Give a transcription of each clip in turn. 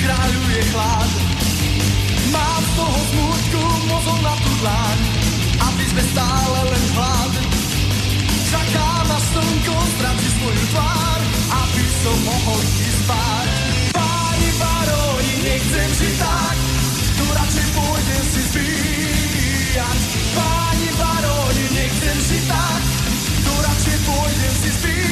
kráľuje chlad. Mám z toho smútku mozol na tú dláň, aby sme stále len hlad. Čaká na slnko, ztratí svoju tvár, aby som mohol ísť spáť. Páni baroni, nechcem žiť tak, tu radšej pôjdem si zbíjať. Páni baroni, nechcem žiť tak, tu radšej pôjdem si zbíjať.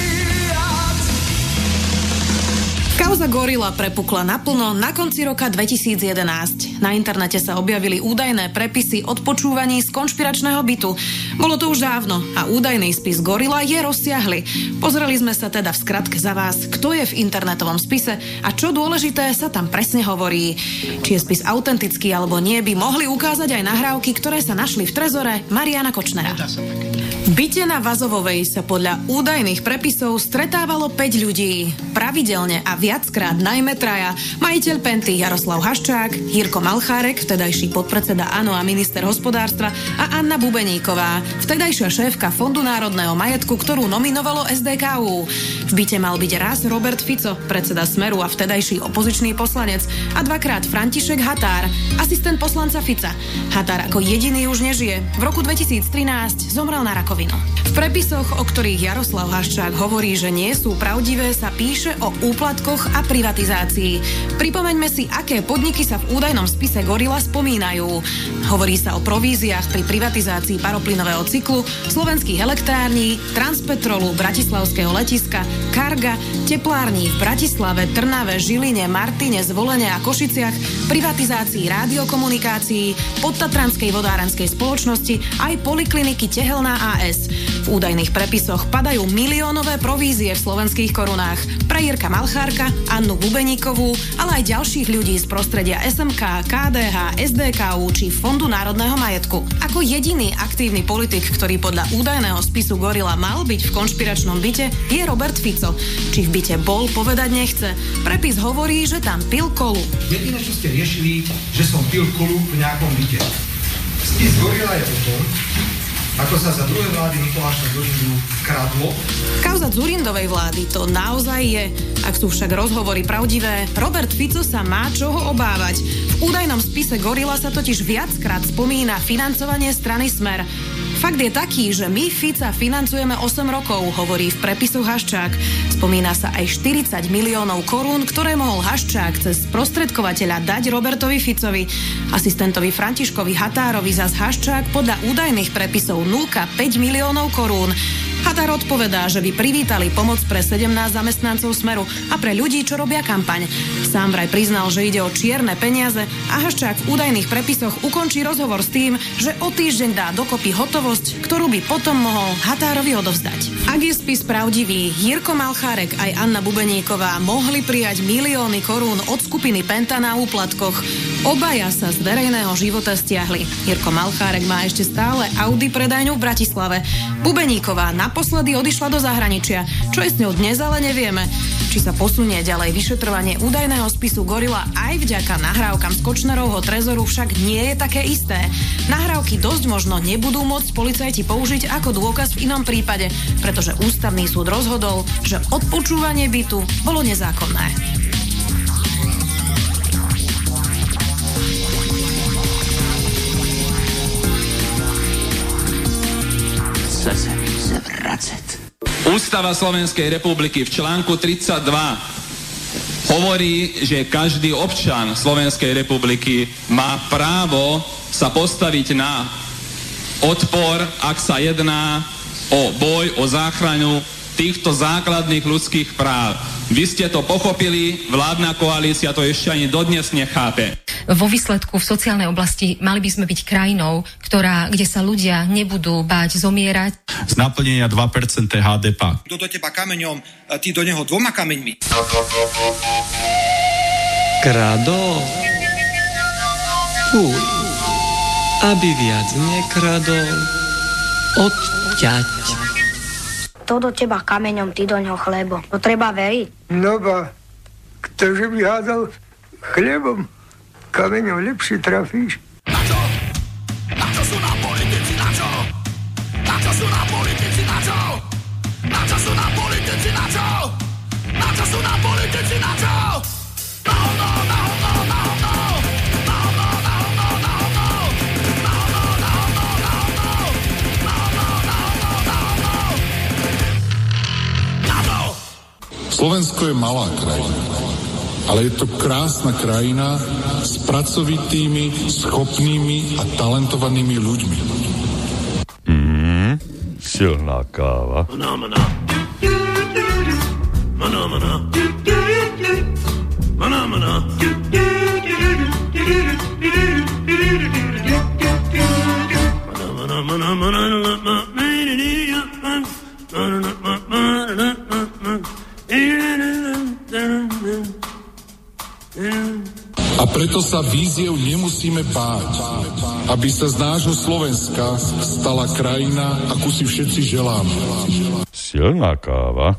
Kauza Gorila prepukla naplno na konci roka 2011. Na internete sa objavili údajné prepisy odpočúvaní z konšpiračného bytu. Bolo to už dávno a údajný spis Gorila je rozsiahly. Pozreli sme sa teda v skratke za vás, kto je v internetovom spise a čo dôležité sa tam presne hovorí. Či je spis autentický alebo nie, by mohli ukázať aj nahrávky, ktoré sa našli v trezore Mariána Kočnera. V byte na Vazovovej sa podľa údajných prepisov stretávalo 5 ľudí. Pravidelne a viackrát najmä traja. Majiteľ Penty Jaroslav Haščák, Jirko Malchárek, vtedajší podpredseda ANO a minister hospodárstva, a Anna Bubeníková, vtedajšia šéfka Fondu národného majetku, ktorú nominovalo SDKÚ. V byte mal byť raz Robert Fico, predseda Smeru a vtedajší opozičný poslanec, a dvakrát František Határ, asistent poslanca Fica. Határ ako jediný už nežije. V roku 2013 zomrel na rakovinu. V prepisoch, o ktorých Jaroslav Haščák hovorí, že nie sú pravdivé, sa píše o úplatkoch a privatizácii. Pripomeňme si, aké podniky sa v údajnom spise Gorila spomínajú. Hovorí sa o províziách pri privatizácii paroplynového cyklu, slovenských elektrární, Transpetrolu, bratislavského letiska, Karga, teplární v Bratislave, Trnave, Žiline, Martine, Zvolene a Košiciach, privatizácii rádiokomunikácií, Podtatranskej vodárenskej spoločnosti aj polikliniky Tehelná AS. V údajných prepisoch padajú miliónové provízie v slovenských korunách pre Jirka Malchárka, Annu Bubeníkovú, ale aj ďalších ľudí z prostredia SMK, KDH, SDKÚ či Fondu národného majetku. Ako jediný aktívny politik, ktorý podľa údajného spisu Gorila mal byť v konšpiračnom byte, je Robert Fico. Či v byte bol, povedať nechce. Prepis hovorí, že tam pil kolu. Jediné, čo ste riešili, že som pil kolu v nejakom byte. Spis Gorila je o tom, ako sa za druhé vlády Mikuláša Dzurindu kradlo. Kauza Dzurindovej vlády to naozaj je. Ak sú však rozhovory pravdivé, Robert Fico sa má čoho obávať. V údajnom spise Gorila sa totiž viackrát spomína financovanie strany Smer. Fakt je taký, že my Fica financujeme 8 rokov, hovorí v prepisu Haščák. Spomína sa aj 40 miliónov korún, ktoré mohol Haščák cez sprostredkovateľa dať Robertovi Ficovi. Asistentovi Františkovi Határovi zas Haščák podľa údajných prepisov núka 5 miliónov korún. Határ odpovedá, že by privítali pomoc pre 17 zamestnancov Smeru a pre ľudí, čo robia kampaň. Sám vraj priznal, že ide o čierne peniaze a Haščák v údajných prepisoch ukončí rozhovor s tým, že o týždeň dá dokopy hotovosť, ktorú by potom mohol Határovi odovzdať. Ak je spis pravdivý, Jirko Malchárek aj Anna Bubeníková mohli prijať milióny korún od skupiny Penta na úplatkoch. Obaja sa z verejného života stiahli. Jirko Malchárek má ešte stále Audi predajňu v Bratislave. Bubeníková naposledy odišla do zahraničia. Čo je s ňou dnes, ale nevieme. Či sa posunie ďalej vyšetrovanie údajného spisu Gorila aj vďaka nahrávkam z Kočnerovho trezoru, však nie je také isté. Nahrávky dosť možno nebudú môcť policajti použiť ako dôkaz v inom prípade, pretože ústavný súd rozhodol, že odpočúvanie bytu bolo nezákonné. Ústava Slovenskej republiky v článku 32 hovorí, že každý občan Slovenskej republiky má právo sa postaviť na odpor, ak sa jedná o boj, o záchranu týchto základných ľudských práv. Vy ste to pochopili, vládna koalícia to ešte ani dodnes nechápe. Vo výsledku v sociálnej oblasti mali by sme byť krajinou, kde sa ľudia nebudú báť zomierať. Z naplnenia 2% HDP. Kto do teba kameňom, ty do neho 2 kameňmi. Krado. Fúj. Aby viac nekradol. Odťať. Kto do teba kameňom, ty do neho chlebo. To treba veriť. No ba, ktože by hádal chlebom? Kameňom lepšie trafíš. Na čo? Na čo sú nám politici? Na čo? Na čo sú nám politici? Na čo? Na čo sú nám politici? Na čo? Na čo sú nám politici? Na čo? Na ono, na ono. Slovensko je malá krajina, ale je to krásna krajina s pracovitými, schopnými a talentovanými ľuďmi. Silná káva. A preto sa víziev nemusíme báť, aby sa z nášho Slovenska stala krajina, akú si všetci želáme. Silná káva.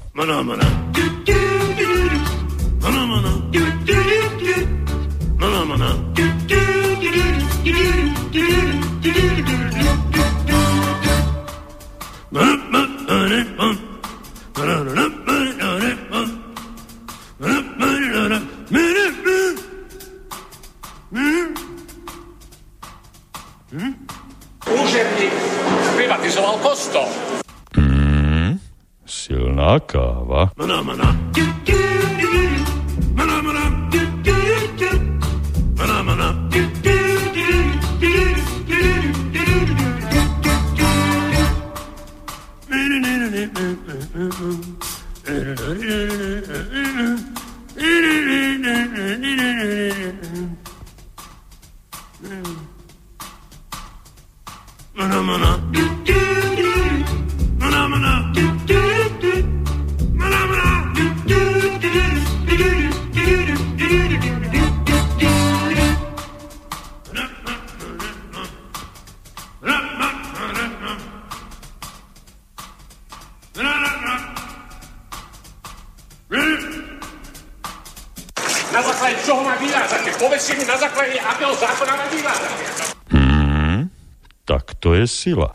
Úžerník privatizoval kostol. Silná káva. Sila.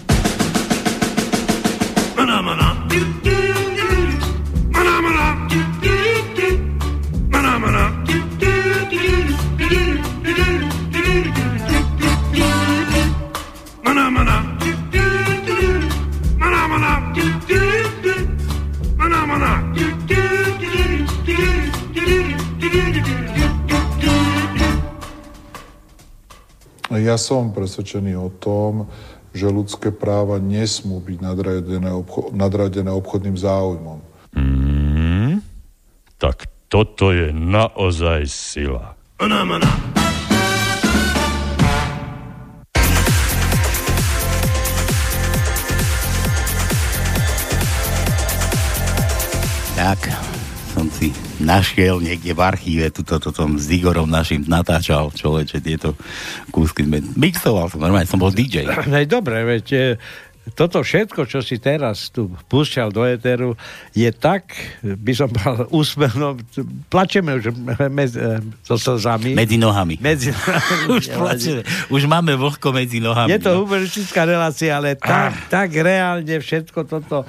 Ja som presvedčený o tom, že ľudské práva nesmú byť nadradené obchodným záujmom. Tak toto je naozaj sila. Tak, som si našiel niekde v archíve, toto som s Igorom našim natáčal, človeče, tieto kúsky sme mixoval, normálne som bol DJ. Dobre, veď toto všetko, čo si teraz tu púšťal do éteru, je tak, by som mal úsmevno, plačeme už so slzami. Medzi nohami. Už plačeme, už máme vlhko medzi nohami. Je to humoristická relácia, ale tak reálne všetko toto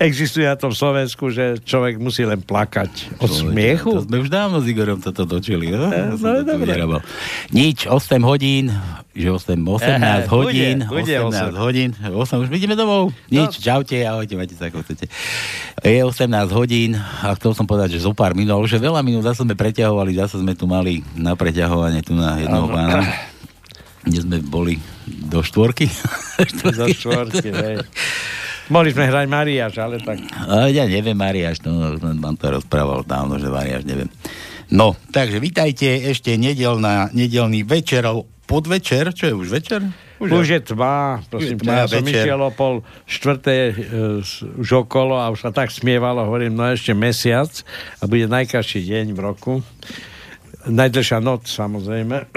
existuje na tom Slovensku, že človek musí len plakať od smiechu. To sme už dávno s Igorom toto točili. No, nič, 8 hodín, že 18 hodín, 18 hodín, 8, už ideme domov. Nič, čaute, ahojte, máte sa ako chcete. Je 18 hodín a chcel som povedať, že zo pár minút, že veľa minút zase sme preťahovali, zase sme tu mali na preťahovanie tu na jednoho pána, kde sme boli do štvorky. Do štvorky, hej. Mohli sme hrať Mariáš, ale tak... Ja neviem Mariáš, vám to rozprával dávno, že Mariáš neviem. No, takže vítajte ešte nedelný večerov podvečer, čo je už večer? Už je tma, prosím ťa, ja som išiel o 3:30 už okolo a už sa tak smievalo, hovorím, no ešte mesiac a bude najkrajší deň v roku. Najdlhšia noc, samozrejme.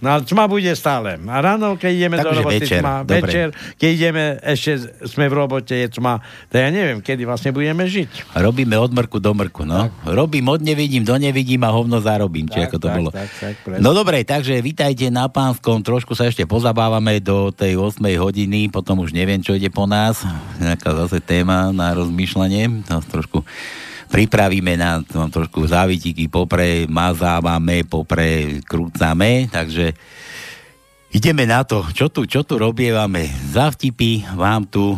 No ale tma bude stále. A ráno, keď ideme do roboty, večer, tma. Dobre. Večer, keď ideme, ešte sme v robote, je tma. To ja neviem, kedy vlastne budeme žiť. Robíme od mrku do mrku, no. Tak. Robím od nevidím do nevidím a hovno zarobím, či tak, ako to bolo. Tak, no dobre, takže vítajte na Pánskom. Trošku sa ešte pozabávame do tej 8 hodiny, potom už neviem, čo ide po nás. Nejaká zase téma na rozmýšľanie. Trošku pripravíme na tom trošku závitíky, mazávame, krúcame, takže ideme na to, čo tu robievame. Za vtipy vám tu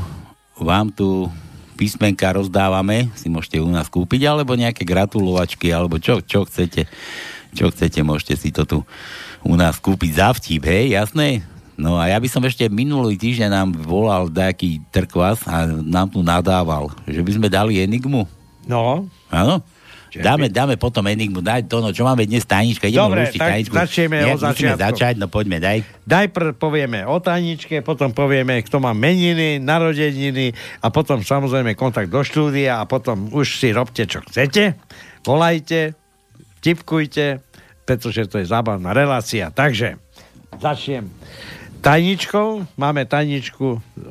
písmenka rozdávame, si môžete u nás kúpiť, alebo nejaké gratulovačky, alebo čo chcete. Čo chcete, môžete si to tu u nás kúpiť za vtip, hej, jasné? No a ja by som ešte minulý týždeň nám volal nejaký trkvas a nám tu nadával, že by sme dali enigmu. No. Áno. Dáme potom enigmu. Daj to, no, čo máme dnes, tajnička? Ideme. Dobre, tak tajničku. Začneme o začiatku. Začať, no poďme, daj. Povieme o tajničke, potom povieme, kto má meniny, narodeniny a potom samozrejme kontakt do štúdia a potom už si robte, čo chcete. Volajte, tipkujte, pretože to je zábavná relácia. Takže začnem tajničkou. Máme tajničku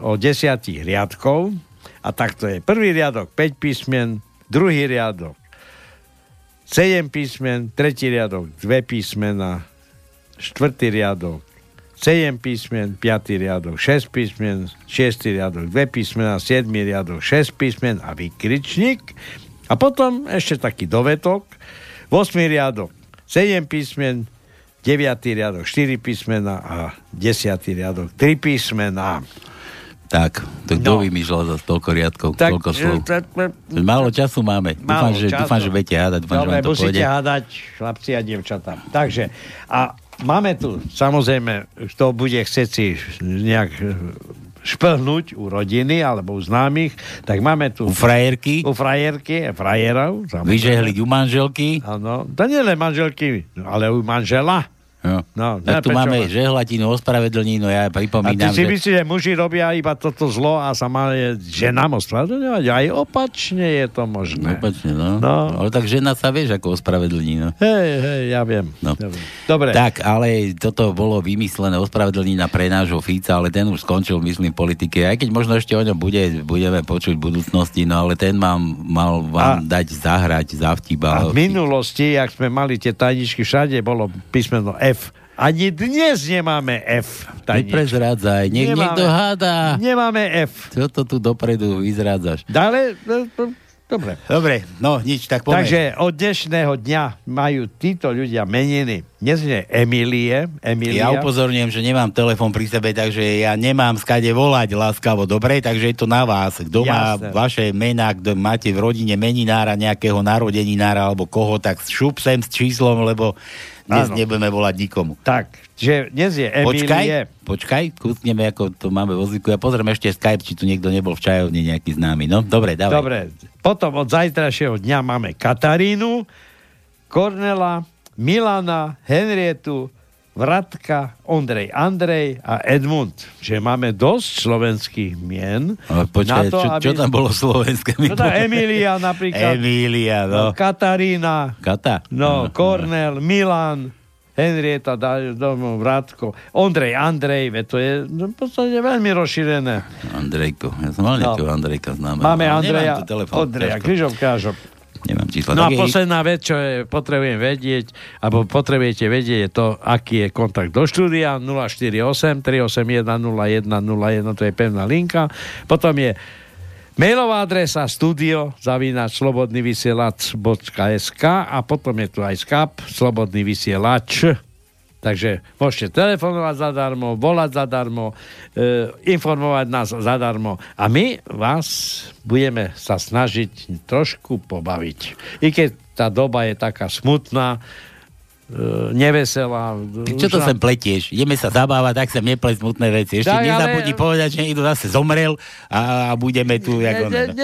o 10 riadkov a takto je. Prvý riadok 5 písmen, druhý riadok 7 písmen, tretí riadok 2 písmena, štvrtý riadok 7 písmen, piatý riadok 6 písmen, šiestý riadok 2 písmena, siedmy riadok 6 písmen a vykričník. A potom ešte taký dovetok. 8 riadok 7 písmen, 9 riadok 4 písmena a 10 riadok 3 písmena. Tak, to kto vymýšľal za toľko riadkov, toľko slov? Málo času máme. Dúfam, že budete hádať. Dobre, musíte hádať, chlapci a dievčatá. Takže, a máme tu, samozrejme, kto bude chcieť si nejak šplhnúť u rodiny alebo u známych, tak máme tu... U frajerky, frajerov. Vyžehliť u manželky. Áno, to nie len manželky, ale u manžela. No, tak tu máme žehlatinu, ospravedlninu, ja pripomínam. A ty si myslíš, že muži robia iba toto zlo a sa má ženám ospravedlňovať? Aj opačne je to možné. Opačne, no. Ale tak žena sa vieš ako ospravedlní, no. Hej, ja viem. No. Dobre. Tak, ale toto bolo vymyslené ospravedlnina pre nášho Fica, ale ten už skončil, myslím, politike. Aj keď možno ešte o ňom budeme počuť v budúcnosti, no ale ten mal vám dať zahrať, zavtíbal. A v minulosti, ak sme mali tie tajničky, všade bolo písmeno F. Ani dnes nemáme F. Neprezrádzaj, niekto hádá. Nemáme F. Čo to tu dopredu vyzrádzaš? Dále? Dobre, no nič, tak poďme. Takže od dnešného dňa majú títo ľudia meniny. Dnes je Emília. Ja upozorňujem, že nemám telefon pri sebe, takže ja nemám skade volať, láskavo, dobre? Takže je to na vás. Kto má vaše mená, kto máte v rodine meninára, nejakého narodeninára alebo koho, tak šup sem s číslom, lebo dnes nebudeme volať nikomu. Tak, že dnes je Emílie. Počkaj, kúsneme, ako to máme vo zvyku. Ja pozriem ešte Skype, či tu niekto nebol v čajovni nejaký známy. No, dobre, dávaj. Dobre, potom od zajtrajšieho dňa máme Katarínu, Kornela, Milana, Henrietu, Vratka, Ondrej a Edmund. Že máme dosť slovenských mien. Ale počkaj, čo tam bolo slovenské? No tá Emília napríklad. Emília, no. Katarína. No, Kornel, Milan, Henrieta, domov, Vratko, Ondrej, veď to je v podstate veľmi rozšírené. Andrejko, ja som mal nejakého Andrejka známe. Máme Andreja, Ondreja, Križovkážov. Nemám čísla. No a posledná vec, čo je, potrebujete vedieť, je to, aký je kontakt do štúdia 048 381 0101, to je pevná linka. Potom je mailová adresa studio@slobodnyvysielac.sk a potom je tu aj Skype Slobodný vysielač. Takže môžete telefonovať zadarmo, volať zadarmo, informovať nás zadarmo a my vás budeme sa snažiť trošku pobaviť. I keď tá doba je taká smutná, neveselá. Čo to sem pletieš? Ideme sa zabávať, tak sem nepleť smutné veci. Ešte nezabudni povedať, že niekto zase zomrel a budeme tu... Ale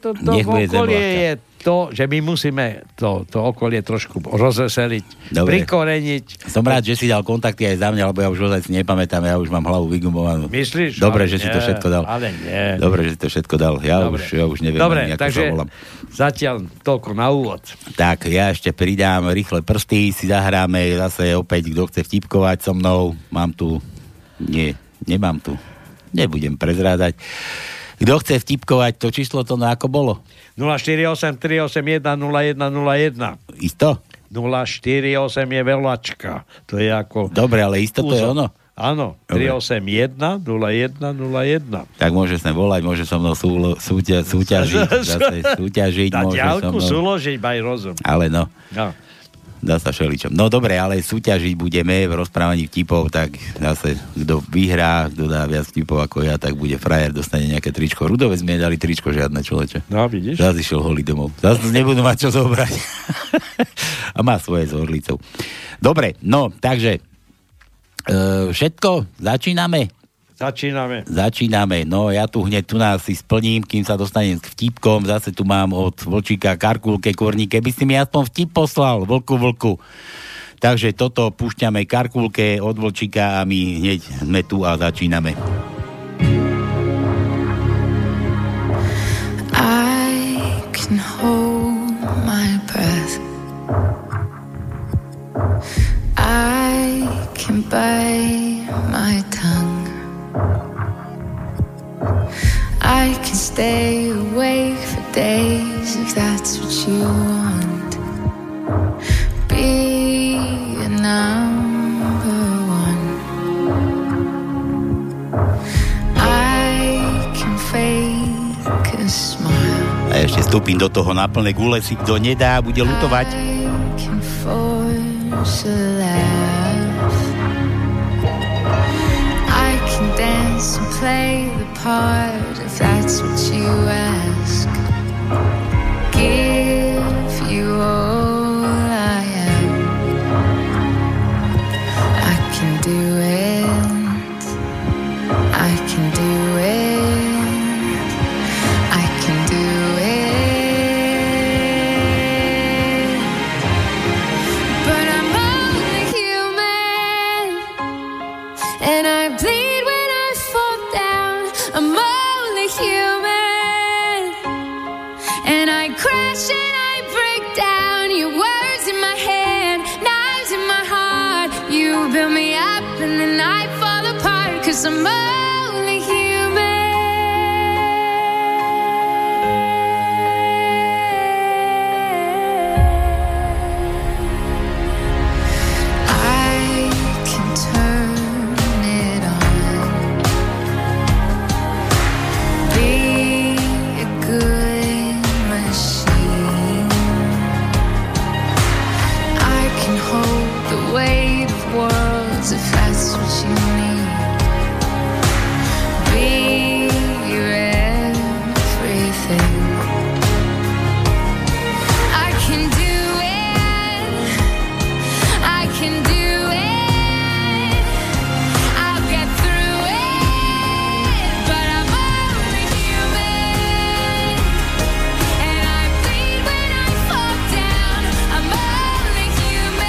to okolie je to, že my musíme to okolie trošku rozveseliť, prikoreniť. Som rád, že si dal kontakty aj za mňa, lebo ja už ozaj si nepamätám, ja už mám hlavu vygumovanú. Myslíš? Dobre, že si to všetko dal. Ale nie. Dobre, že si to všetko dal. Ja už neviem, ako sa volám. Zatiaľ toľko na úvod. Tak, ja ešte pridám rýchle prsty, si zahráme zase opäť, kto chce vtipkovať so mnou. Mám tu... Nie, nemám tu. Nebudem prezrádať. Kto chce vtipkovať, to číslo to na ako bolo? 048 381 0101. Isto? 048 je veľačka. To je ako... Dobre, ale isto to je ono? Áno, 381 0101. Tak môže sem volať, môže so mnou súťažiť. Súťažiť. Na diaľku súložiť, aj rozum. Ale no. dá sa všeličom. No dobre, ale súťažiť budeme v rozprávaní vtipov, tak zase kto vyhrá, kto dá viac vtipov ako ja, tak bude frajer, dostane nejaké tričko. Rudovec mi nedali tričko žiadne, človeče. No, vidíš? Zas išiel holý domov. Zas nebudú mať čo zobrať. A má svoje s Orlicou. Dobre, no, takže všetko, Začíname. No ja tu hneď si splním, kým sa dostanem s vtipkom. Zase tu mám od Vlčíka Karkulke Korník. Keby si mi aspoň vtip poslal, vlku. Takže toto púšťame Karkulke od Vlčíka a my hneď sme tu a začíname. I can hold my breath. I can bite my tongue. I can stay awake for days if that's what you want. Be your number one. I can fake a smile. A ešte vstúpim do toho na plné gule, si kto nedá, bude lutovať. I can force a laugh. I can dance and play the part if that's what you ask. Give you all I am. I can do it. I can do it. I can do it. But I'm only human, and I bleed. I'm only human, and I crash and I break down. Your words in my head, knives in my heart. You build me up and then I fall apart, 'cause I'm only human. I can turn it on. Worlds, if that's what you need. Be your everything. I can do it. I can do it. I'll get through it. But I'm only human, and I bleed when I fall down. I'm only human.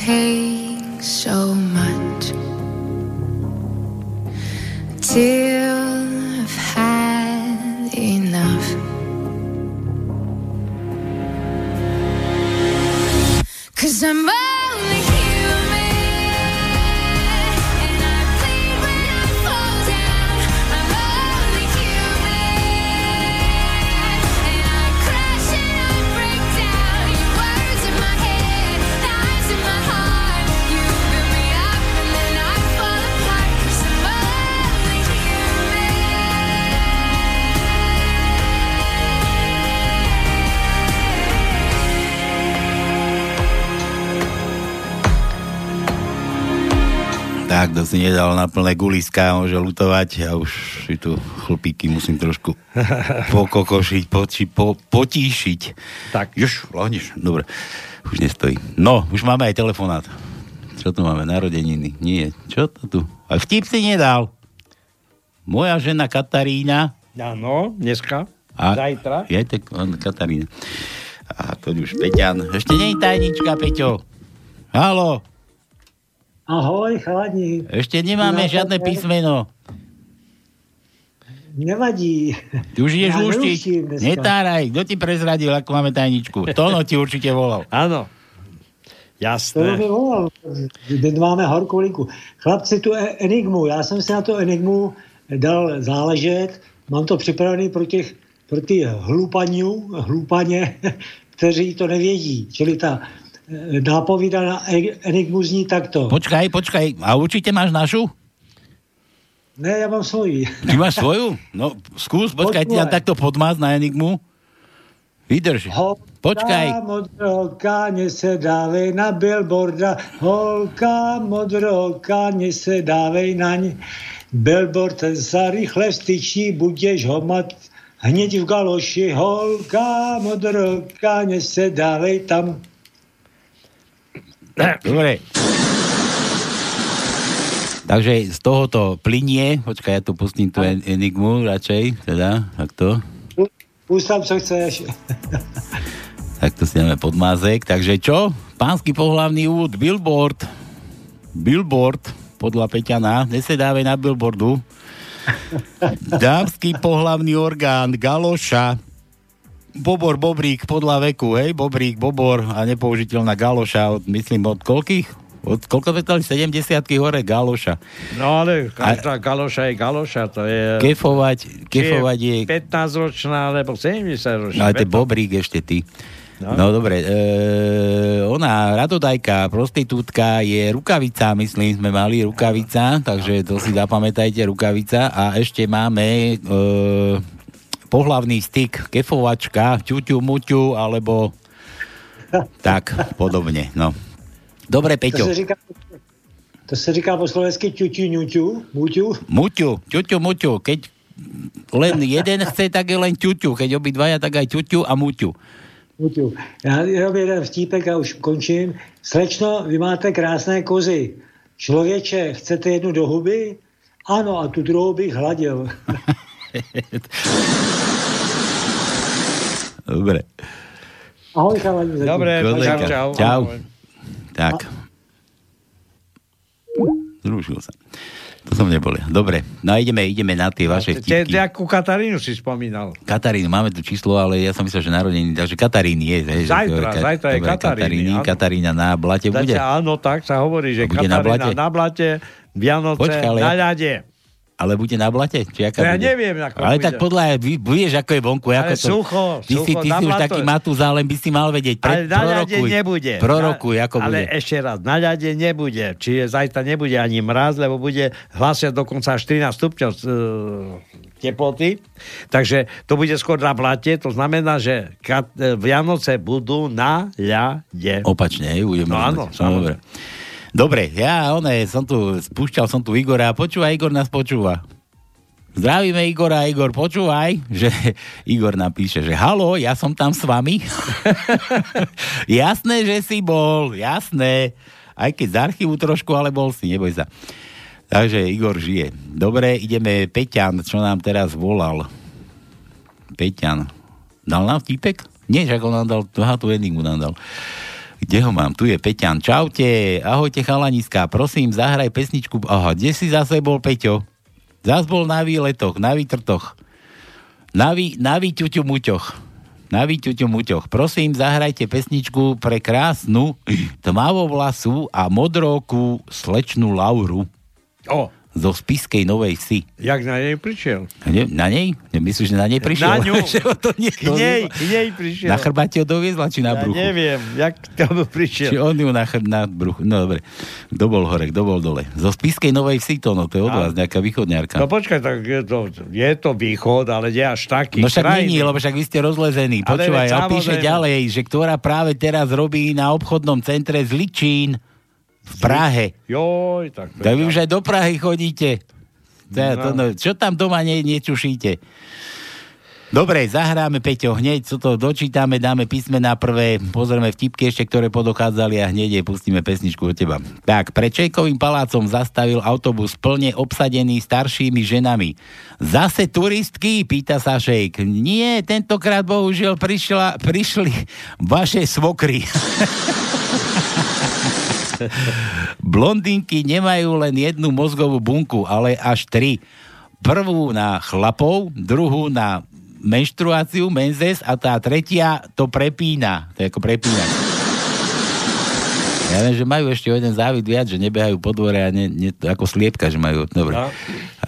Take so much till I've had enough. Cause I'm only human, and I bleed when I fall down. I'm only human, and I crash and I break down. Your words in my head, knives in my heart. Tak, to si nedal na plné guliska, môže lutovať a už si tu chlpíky musím trošku pokokošiť, potíšiť. Tak. Už, lahneš, dobre, už nestojí. No, už máme aj telefonát. Čo tu máme, narodeniny? Nie, čo to tu? A vtip si nedal. Moja žena Katarína. Áno, dneska, zajtra. Je to Katarína. A to už Peťan. Ešte nie je tajnička, Peťo. Haló. Ahoj, chalani. Ešte nemáme žiadne písmeno. Nevadí. Ty už ideš lúštiť. Netáraj. Kto ti prezradil, ako máme tajničku? Tóno ti určite volal. Áno. Jasné. To by volal. Teď máme horkou linku. Chlapci, tu enigmu. Já jsem si na tu enigmu dal záležet. Mám to připravený pro těch hlupaně, kteří to nevědí. Čili ta nápovída na enigmu zní takto. Počkaj. A určitě máš našu? Ne, já mám svoji. Ty máš svoju? No, zkus, počkaj, ty tam takto podmáz na enigmu. Vydrž. Počkaj. Holka modrokáně se dávej na billboarda. Holka modrokáně se dávej na ní. Billboard ten sa rychle vstyčí, budeš ho mať hneď v galoši. Holka modrokáně se dávej tam. Dobre. Takže z tohoto plynie, počkaj, ja tu pustím tú enigmu radšej, teda, takto. Už tam, čo chceš. Tak to si dáme podmázek. Takže čo? Pánsky pohlavný úvod, billboard. Billboard, podľa Peťana. Nesedáve na billboardu. Dámsky pohlavný orgán, galoša. Bobor, bobrík, podľa veku, hej? Bobrík, bobor a nepoužiteľná galoša, myslím, od koľkých? Od koľko vetali? 70-ky hore galoša. No ale každá galoša je galoša, to je... Kefovať je... 15-ročná, alebo 70-ročná. No ale to je bobrík ešte ty. No dobre. Ona, radodajka, prostitútka je rukavica, myslím, sme mali rukavica, takže to si zapamätajte, rukavica. A ešte máme pohlavný styk, kefovačka, ťuťu, muťu, alebo tak podobne, no. Dobre, Peťo. To sa říká po slovensky ťuťu, muťu. Keď len jeden chce, tak je len ťuťu. Keď obidvaja, tak aj ťuťu a muťu. Muťu. Ja jenom jeden vtípek a už končím. Slečno, vy máte krásné kozy. Člověče, chcete jednu do huby? Ano, a tu druhou bych hladil. Dobre. Ahoj, chalani. Dobre, čau. Čau. Tak. Zrušil sa. To som nebol. Dobre. No ideme na tie vaše vtipky. Akú Katarínu si spomínal? Katarínu. Máme tu číslo, ale ja som myslel, že narodení. Takže Katarín je. Zajtra je Katarín. Katarína na blate bude. Áno, tak sa hovorí, že Katarína na blate, Vianoce na ľade. Ale bude na blate? Či aká ja bude? Neviem, ako ale bude. Tak podľa, vieš, ako je vonku. Ako ale to, sucho, ty si už taký Matúzálem, by si mal vedieť. Ale na ľade nebude. Prorokuj, ako ale bude. Ale ešte raz, na ľade nebude. Čiže zajtra nebude ani mraz, lebo bude hlasia dokonca až 13 stupňov teploty. Takže to bude skôr na blate. To znamená, že Vianoce budú na ľade. Opačne, budeme. No áno, samozrejme. Dobre, spúšťal som tu Igora. Počúvaj, Igor nás počúva. Zdravíme Igora. Igor, počúvaj, že Igor napíše, že haló, ja som tam s vami. Jasné, že si bol, jasné. Aj keď z archívu trošku, ale bol si, neboj sa. Takže Igor žije. Dobre, ideme Peťan, čo nám teraz volal. Peťan. Dal nám vtípek? Nie, že ako nám dal, tú endingu nám dal. Kde ho mám? Tu je Peťan. Čaute, ahojte chalaniska, prosím, zahraj pesničku. Aha, kde si zase bol, Peťo? Zas bol na výletoch, na výtrtoch. Na výťuťumuťoch. Na výťuťumuťoch. Prosím, zahrajte pesničku pre krásnu tmavovlasú a modróku slečnú Lauru. O, zo Spišskej Novej Vsi. Jak na nej prišiel? Na nej? Myslíš, že na nej prišiel? Na ňu. K nej prišiel. Na chrbate ho doviezla, či na bruchu? Ja neviem, jak to prišiel. Či on ju na bruchu. No dobre. Kto bol hore, kto bol dole? Zo Spišskej Novej Vsi to, no to je od vás nejaká východňarka. No počkaj, tak je to východ, ale nie až taký. No však krajný. Není, lebo však vy ste rozlezení. Počúvaj, a píše ďalej, že ktorá práve teraz robí na obchodnom centre Zličín v Prahe. Joj, tak to vy už aj do Prahy chodíte. Čo tam doma nečušíte? Dobre, zahráme, Peťo, hneď toto dočítame, dáme písmená prvé, pozrieme vtipky ešte, ktoré podochádzali a hneď pustíme pesničku od teba. Tak, pred Čejkovým palácom zastavil autobus plne obsadený staršími ženami. Zase turistky? Pýta sa šejk. Nie, tentokrát bohužiaľ prišli vaše svokry. Blondinky nemajú len jednu mozgovú bunku, ale až tri. Prvú na chlapov, druhú na menštruáciu, menzes, a tá tretia to prepína. To je ako prepínať. Ja viem, že majú ešte jeden závid viac, že nebehajú po dvore a ako sliepka, že majú. Dobre. A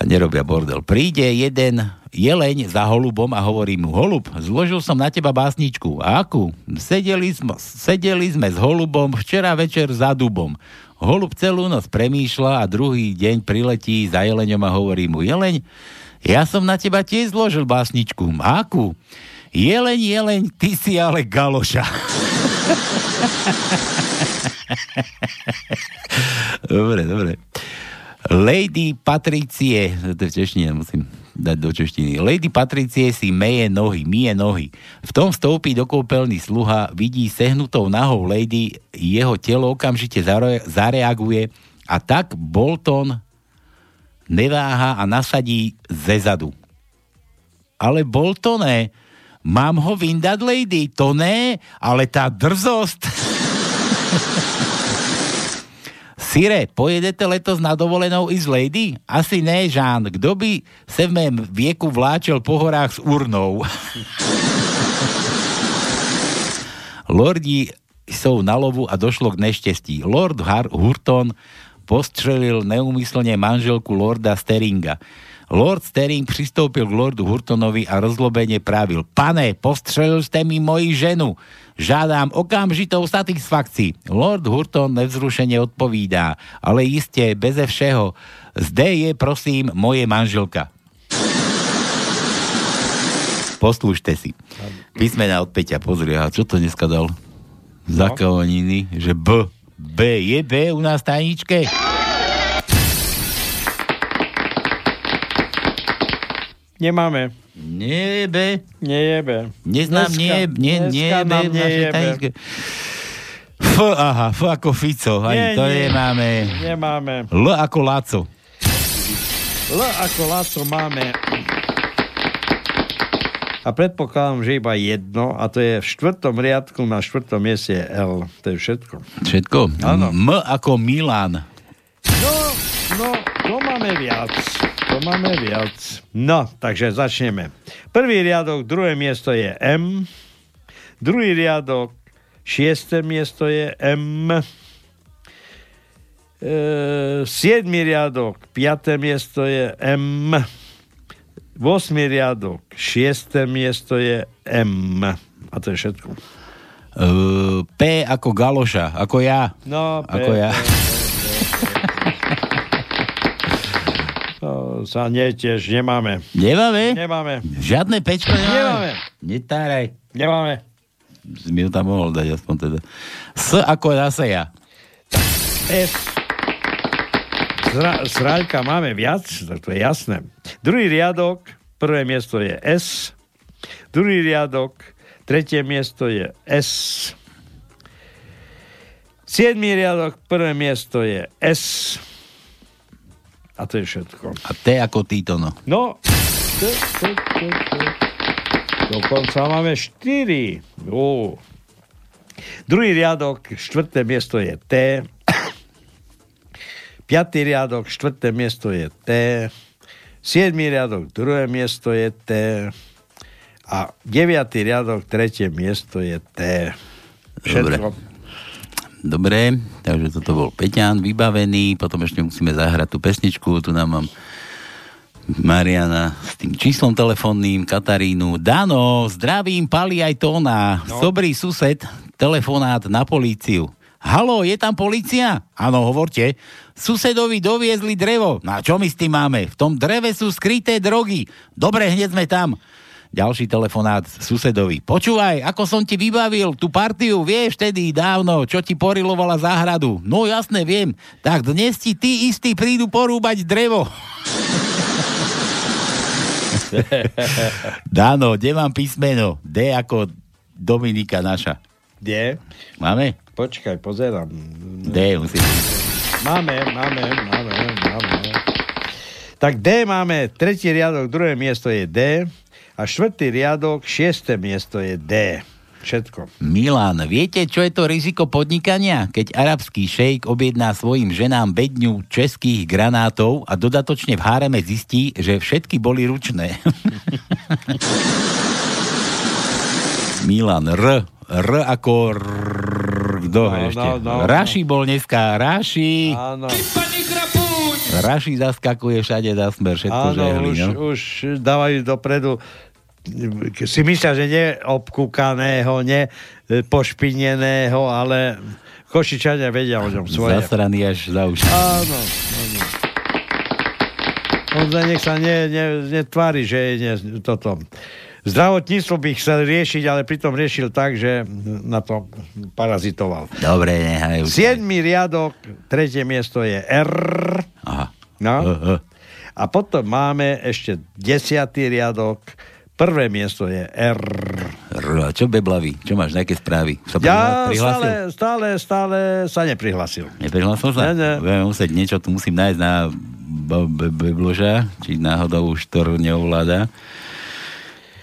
nerobia bordel. Príde jeden jeleň za holubom a hovorí mu: holub, zložil som na teba básničku. A akú? Sedeli sme s holubom včera večer za dubom. Holub celú noc premýšľa a druhý deň priletí za jeleňom a hovorí mu: jeleň, ja som na teba tiež zložil básničku. A akú? Jeleň, ty si ale galoša. Dobre. Lady Patricie, to v češtine musím dať do češtiny. Lady Patricie si myje nohy. V tom vstoupí do kúpeľny sluha, vidí sehnutou nahou lady, jeho telo okamžite zareaguje a tak Bolton neváha a nasadí zezadu. Ale Boltone, mám ho vyndať, lady? To ne, ale tá drzosť... Sire, pojedete letos na dovolenou i z lady? Asi ne, Žán. Kto by se v mém vieku vláčel po horách s urnou? Lordi sú na lovu a došlo k nešťastí. Lord Hurton postřelil neúmyslne manželku Lorda Steringa. Lord Stering pristoupil k Lordu Hurtonovi a rozlobene pravil: pane, postřelil ste mi moji ženu. Žádám okamžitou satisfakci. Lord Hurton nevzrušene odpovídá: ale iste, beze všeho. Zde je, prosím, moje manželka. Poslúžte si. Písmena od Peťa, pozri, a čo to dneska dal? Zakaloniny, že B. B. Je B u nás v tajničke? Nemáme. Niebe. Nejebe. Neznám niebe. Neznám niebe. F ako Fico. Ani to nemáme. Nemáme. L ako Laco. Máme. A predpokladám, že iba jedno, a to je v štvrtom riadku, na štvrtom mieste je L. To je všetko. Všetko? Áno. M ako Milan. No, to máme viac. No, takže začneme. Prvý riadok, druhé miesto je M. Druhý riadok, šiesté miesto je M. Siedmy riadok, piaté miesto je M. Vosmý riadok, šiesté miesto je M. A to je všetko. P ako galoša, ako ja. No, P. Ako ja. Sa tiež nemáme. Nemáme. Žiadne pečko nemáme. Netáraj. Nemáme. Mi ho tam mohol dať aspoň teda. S ako zase ja. S. Sraľka máme viac, tak to je jasné. Druhý riadok, prvé miesto je S. Druhý riadok, tretie miesto je S. Siedmy riadok, prvé miesto je S. A to je všetko. A T ako Titono. No. Dokonca máme 4. Druhý riadok, štvrté miesto je T. Piatý riadok, štvrté miesto je T. Siedmý riadok, druhé miesto je T. A deviatý riadok, tretie miesto je T. Všetko. Dobre, takže toto bol Peťan vybavený, potom ešte musíme zahrať tú pesničku, tu nám mám Mariana s tým číslom telefónnym, Katarínu. Dano, zdravím, Pali aj Tóna, no. Dobrý sused, telefonát na políciu. Haló, je tam polícia? Áno, hovorte. Susedovi doviezli drevo. Na čo my s tým máme? V tom dreve sú skryté drogy. Dobre, hneď sme tam. Ďalší telefonát susedovi. Počúvaj, ako som ti vybavil tú partiu, vieš, tedy dávno, čo ti porilovala záhradu. No jasné, viem. Tak dnes ti tí istí prídu porúbať drevo. Dáno, kde mám písmeno? D ako Dominika naša. D? Máme? Počkaj, pozerám. D musím. Máme. Tak D máme, tretí riadok, druhé miesto je D a štvrtý riadok, šiesté miesto je D. Všetko. Milan, viete, čo je to riziko podnikania? Keď arabský šejk objedná svojim ženám bedňu českých granátov a dodatočne v háreme zistí, že všetky boli ručné. Milan, R ako kto je ešte? Raši bol dneska, Raši. Áno. Raši zaskakuje všade za Smer, všetko žehli. Áno, už dávajú dopredu, si myslia, že nie obkúkaného, nie pošpineného, ale Košičania vedia o ňom svoje. Zasraný až za uši. Áno. On nech sa netvári, že je toto. Zdravotníctvo by chcel riešiť, ale pritom riešil tak, že na to parazitoval. Dobre, nehajú. 7. riadok, 3. miesto je R. Aha. No. A potom máme ešte 10. riadok, prvé miesto je R. R. A čo beblavý? Čo máš, nejaké správy? Ja stále sa neprihlasil. Neprihlasil sa? Ne. Budeme musieť niečo, tu musím nájsť na bebloža, či náhodou už to neovláda.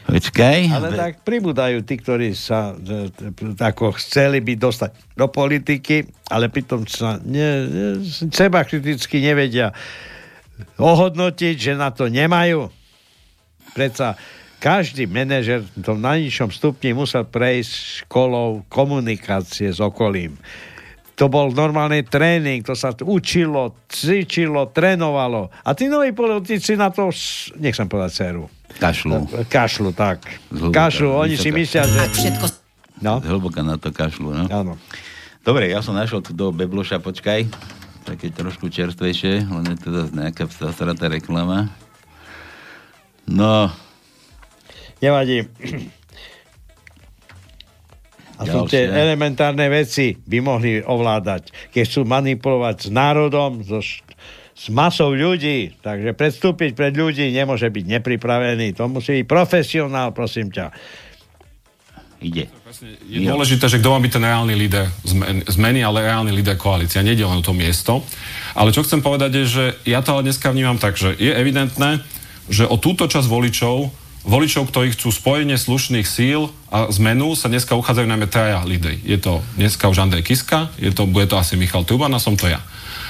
Počkaj. Ale tak pribúdajú tí, ktorí sa ako chceli by dostať do politiky, ale pritom sa seba kriticky nevedia ohodnotiť, že na to nemajú. Predsa každý manažer to na ničom stupni musel prejsť školou komunikácie s okolím. To bol normálny tréning, to sa učilo, cvičilo, trénovalo. A tí noví politici na to, nech som povedať, ceru. Kašlu, tak. Kašlu, oni si myslia, že... No. Hlboka na to kašlu, no. Áno. Dobre, ja som našiel tu do Bebloša, počkaj. Také trošku čerstvejšie, len je to zase nejaká zasratá reklama. No. Nevadí. A sú tie elementárne veci by mohli ovládať. Keď chcú manipulovať s národom, s masou ľudí, takže predstúpiť pred ľudí nemôže byť nepripravený. To musí byť profesionál, prosím ťa. Ide. Je dôležité, že kto má byť ten reálny líder zmeny, ale reálny líder koalícia. Nejde len o to miesto. Ale čo chcem povedať je, že ja to ale dneska vnímam tak, že je evidentné, že o túto časť voličov, ktorí chcú spojenie slušných síl a zmenu, sa dneska uchádzajú najmä traja líderi. Je to dneska už Andrej Kiska, bude to asi Michal Truban a som to ja.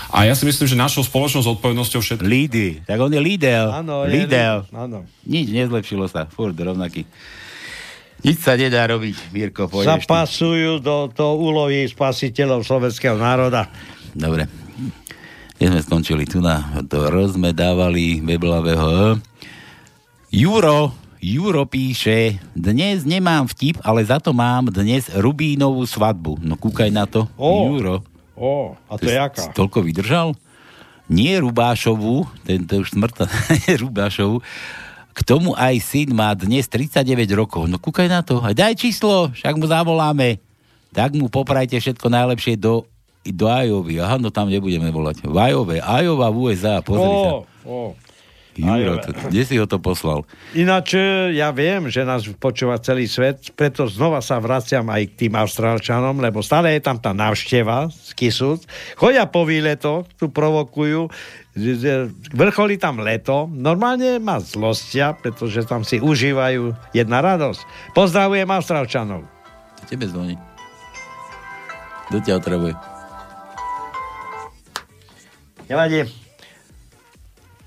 A ja si myslím, že našou spoločnou zodpovednosťou všetkých... Lídy. Tak on je líder. Áno, líder. Áno. Nič nezlepšilo sa. Furt rovnaký. Nič sa nedá robiť, Mirko. Zapasujú do toho úlohy spasiteľov slovenského národa. Dobre. Kde sme skončili? Tu na to rozme dávali beblavého. Juro píše, dnes nemám vtip, ale za to mám dnes rubínovú svadbu. No kúkaj na to. Juro. A to je jaká? Toľko vydržal? Nie Rubášovu, tento už smrta, Rubášovu, k tomu aj syn má dnes 39 rokov. No kúkaj na to, aj daj číslo, však mu zavoláme. Tak mu poprajte všetko najlepšie do Ajovy. Aha, no tam nebudeme volať. V Ajove, Ajova v USA, pozri sa. Juro, kde si ho to poslal? Ináč, ja viem, že nás počúva celý svet, preto znova sa vraciam aj k tým Austrálčanom, lebo stále je tam tá návšteva z Kisúc. Chodia po výleto, tu provokujú, vrcholí tam leto, normálne má zlostia, pretože tam si užívajú jedna radosť. Pozdravujem Austrálčanov. Tebe zvoní. Kto ťa otravuje? Nevadí.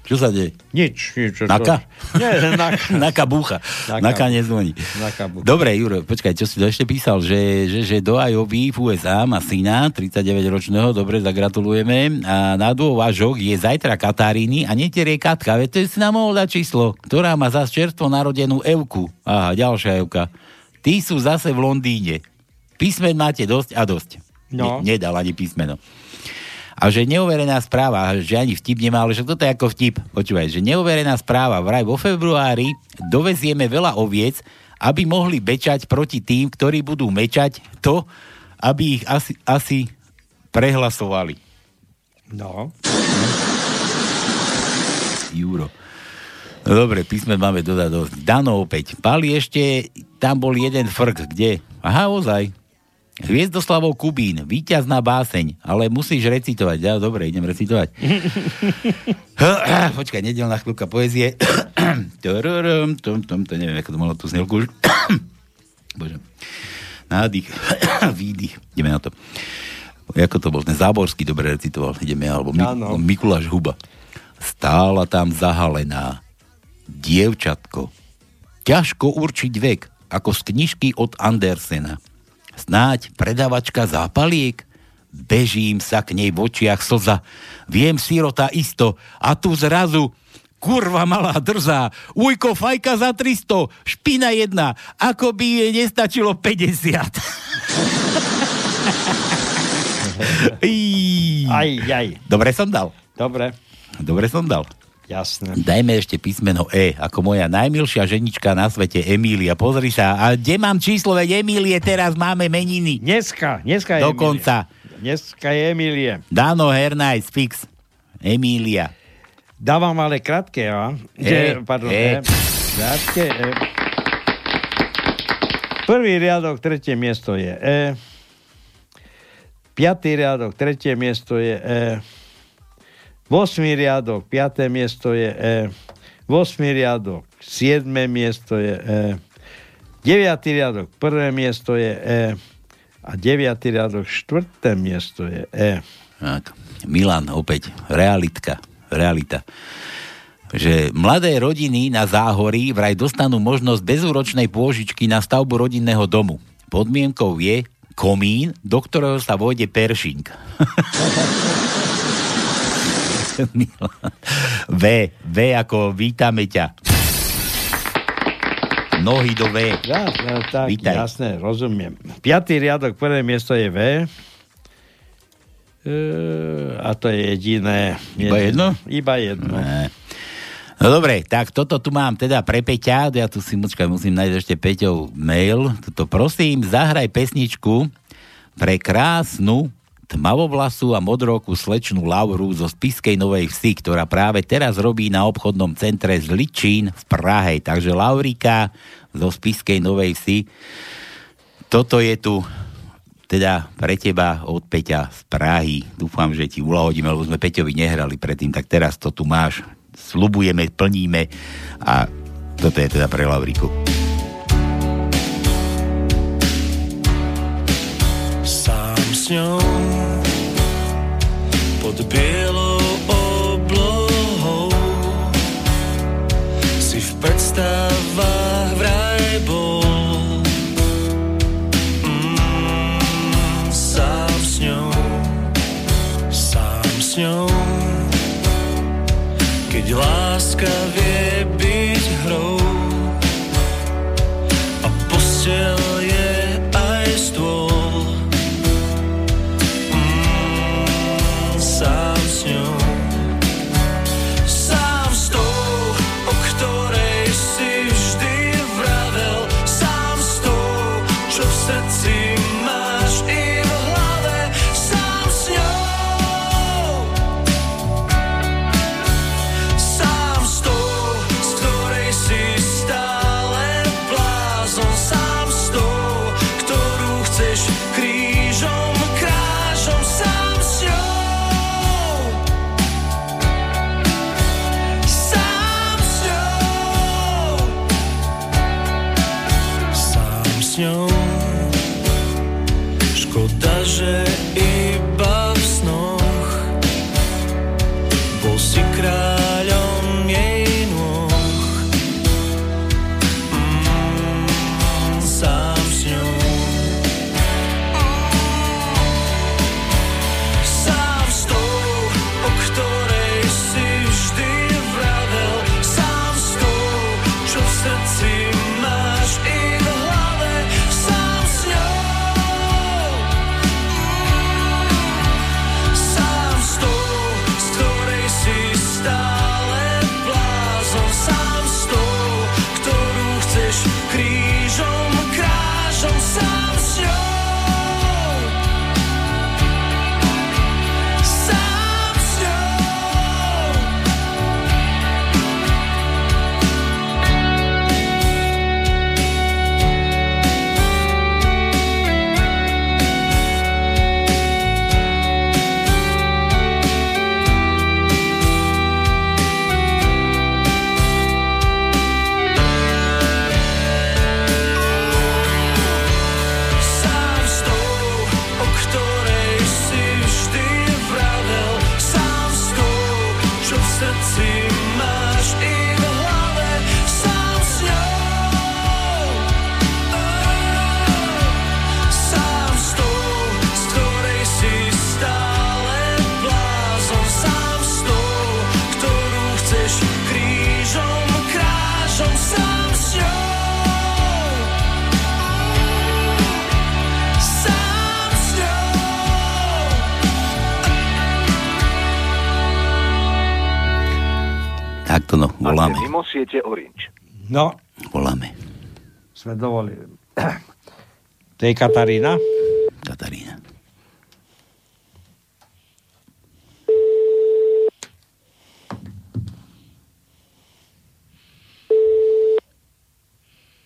Čo sa deje? Nič. Naka? Nie, naka. Naka búcha. Naka nezvoní. Naka búcha. Dobre, Juro, počkaj, čo si to ešte písal, že do Ajoby v USA má syna, 39-ročného, dobre, zagratulujeme. A na dôvažok je zajtra Kataríny a neterie Katka, veď to je si nám mohol dať číslo, ktorá má zase čerstvo narodenú Evku. Aha, ďalšia Evka. Tí sú zase v Londýne. Písmen máte dosť. No. Nedal ani písmeno. A že neoverená správa, že ani vtip nemá, ale že toto je ako vtip. Počúvaj, že neoverená správa, vraj vo februári dovezieme veľa oviec, aby mohli bečať proti tým, ktorí budú mečať to, aby ich asi prehlasovali. No. Juro. No dobre, písme máme dodať dosť. Dano opäť. Pali ešte, tam bol jeden frk, kde? Aha, ozaj. Hviezdoslavov Kubín, víťazná báseň, ale musíš recitovať. Ja, dobre, idem recitovať. Počkaj, nedelná chvíľka poezie. To neviem, ako to malo tú snielku. Bože. Nádych, výdych. Ideme na to. Ako to bol? Ten Záborský dobre recitoval. Ideme, alebo Mikuláš Huba. Stála tam zahalená. Dievčatko. Ťažko určiť vek, ako z knižky od Andersena. Snáď predavačka zápaliek? Bežím sa k nej v očiach slza. Viem, sirota isto. A tu zrazu, kurva malá drzá, ujko fajka za 300, špina jedna, ako by jej nestačilo 50. Aj. Dobre som dal. Jasné. Dajme ešte písmeno E, ako moja najmilšia ženička na svete, Emília. Pozri sa, a kde mám číslo, veď Emílie, teraz máme meniny. Dneska je dokonca. Dneska je Emílie. Dano Hernajs, fix. Emília. Dávam ale krátke, a? E. Krátke E. Prvý riadok, tretie miesto je E. Piatý riadok, tretie miesto je E. 8. riadok, 5. miesto je E. 8. riadok, 7. miesto je E. 9. riadok, 1. miesto je E. A 9. riadok, 4. miesto je E. Tak. Milan, opäť, realita. Že mladé rodiny na Záhorí vraj dostanú možnosť bezúročnej pôžičky na stavbu rodinného domu. Podmienkou je komín, do ktorého sa vôjde peršing. V ako vítame ťa. Nohy do V. Tak, vítaj. Jasné, rozumiem. 5. riadok, prvé miesto je V. A to je jediné. Iba jedno. Ne. No dobre, tak toto tu mám teda pre Peťa. Ja tu si musím nájsť ešte Peťov mail. Toto prosím, zahraj pesničku pre krásnu tmavovlasú a modrookú slečnú Lauru zo Spišskej Novej Vsi, ktorá práve teraz robí na obchodnom centre Zličín v Prahe. Takže Laurika zo Spišskej Novej Vsi, toto je tu teda pre teba od Peťa z Prahy. Dúfam, že ti uľahodíme, lebo sme Peťovi nehrali predtým, tak teraz to tu máš. Sľubujeme, plníme a toto je teda pre Lauriku. Sám s ňou pod bielou oblohou si v predstavách vraj bol sám s ňou keď láska vie byť hrou a posteľ je aj stôl. See Tak to no, voláme. A mimo siete Orange. No. Voláme. Sme dovolili. To je Katarína? Katarína.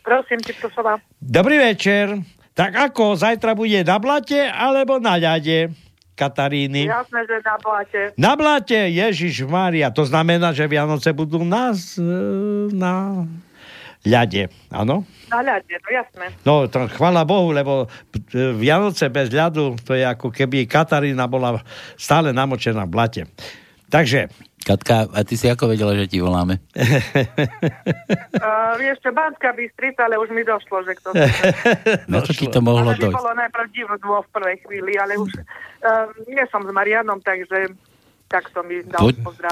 Prosím, ti prosím. Dobrý večer. Tak ako, zajtra bude na blate alebo na ľade? Kataríny. Jasné, že na blate. Na blate, Ježišmária. To znamená, že Vianoce budú na ľade, áno? Na ľade, no jasné. No, to, chvála Bohu, lebo Vianoce bez ľadu, to je ako keby Katarína bola stále namočená v blate. Takže... Katka, a ty si ako vedela, že ti voláme? Vieš čo, Banská Bystrica, ale už mi došlo, že kto... No to ti to mohlo dojsť. Bolo najprv divno v prvej chvíli, ale už nie som s Marianom, takže tak som mi dal pozdrav.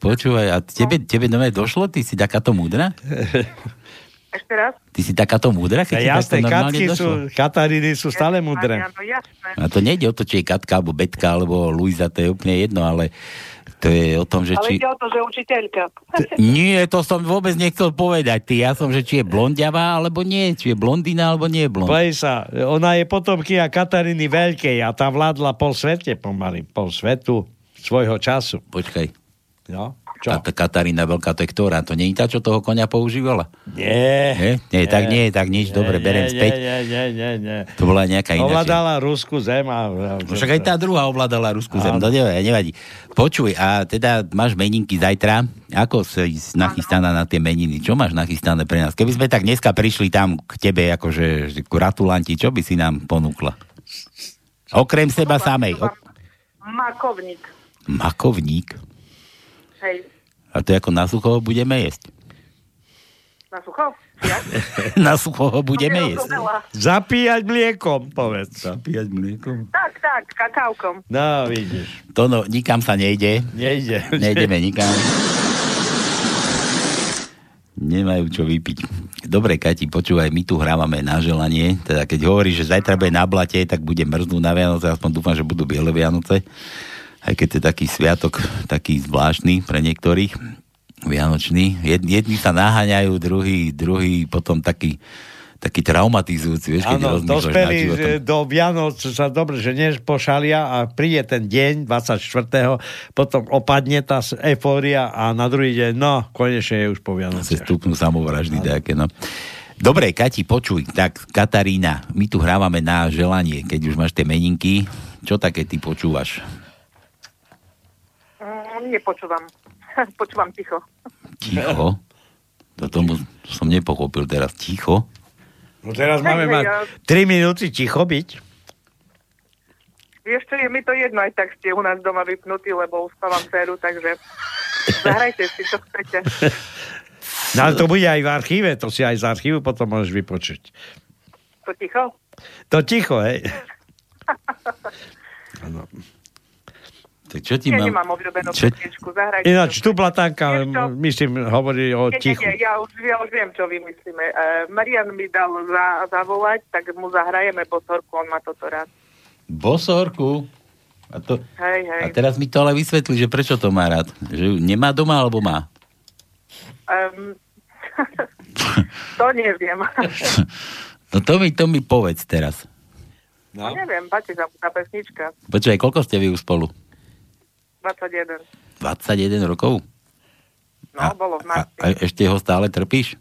Počúvaj, a tebe nové došlo? Ty si takáto múdra? Ešte raz? Ty si takáto múdra? Jasné, Katky sú, Kataríny sú stále múdre. A to nejde o to, či je Katka, alebo Betka, alebo Luisa, to je úplne jedno, ale... To je o tom, že ale či... Ale ide o to, že učiteľka. Nie, to som vôbec nechcel povedať. Ja som, že či je blondiavá, alebo nie. Či je blondína, alebo nie je blond. Plejsa, ona je potomkyňa Kataríny Veľkej a tá vládla pol svetu svojho času. Počkaj. No, čo? A tá Katarína Veľká, to je ktorá? To nie je tá, čo toho konia používala? Nie. Nie, tak nič. Dobre, berem späť. Nie. To bola nejaká ináčia. Ovládala Ruskú zem. Však aj tá druhá ovládala Ruskú zem. To nevadí. Počuj, a teda máš meninky zajtra. Ako si nachystaná na tie meniny? Čo máš nachystané pre nás? Keby sme tak dneska prišli tam k tebe, akože gratulanti, čo by si nám ponúkla? Okrem seba samej. Makovník. Makovník? Hej. A to ako na sucho budeme jesť? Na sucho? Ja? Na sucho budeme jesť. Zapíjať mliekom, povedz. Zapíjať mliekom? Tak, kakávkom. No, vidíš. To no, nikam sa nejde. Nejde. Nejdeme nikam. Nemajú čo vypiť. Dobre, Kati, počúvaj, my tu hrávame na želanie. Teda keď hovoríš, že zajtra bude na blate, tak bude mrznúť na Vianoce. Aspoň dúfam, že budú biele Vianoce. Aj keď to je taký sviatok, taký zvláštny pre niektorých, vianočný. Jedni sa naháňajú, druhý potom taký traumatizujúci, vieš, keď rozmýšľaš nad životom. Áno, dospelí do Vianoc sa dobre, že nepošalia a príde ten deň 24. Potom opadne tá eufória a na druhý deň, no, konečne je už po Vianociach. Se stupnú samovraždy také, no. Dobre, Kati, počuj, tak Katarína, my tu hrávame na želanie, keď už máš tie meninky. Čo také ty počúvaš? Nepočúvam. Počúvam ticho. Ticho? Tomu som nepochopil teraz. Ticho? No teraz máme mať 3 minúty ticho byť. Ešte je mi to jedno, aj tak ste u nás doma vypnutí, lebo uspávam dceru, takže zahrajte si, čo chcete. No to bude aj v archíve, to si aj z archívu potom môžeš vypočuť. To ticho? To ticho, hej. Áno. Tak čo ti nemám obľúbenú pesničku, zahrajte. Ináč, tu Blatanka, myslím, hovorí o tichu. Ja už viem, čo vymyslíme. Marian mi dal zavolať, tak mu zahrajeme Bosorku, on má toto rád. Bosorku? Hej. A teraz mi to ale vysvetlí, že prečo to má rád. Že nemá doma, alebo má? To neviem. No to mi povedz teraz. No. Neviem, páči sa tá pesnička. Počúvaj, koľko ste vy už spolu? 21. 21 rokov? No, bolo v marci. A ešte ho stále trpíš?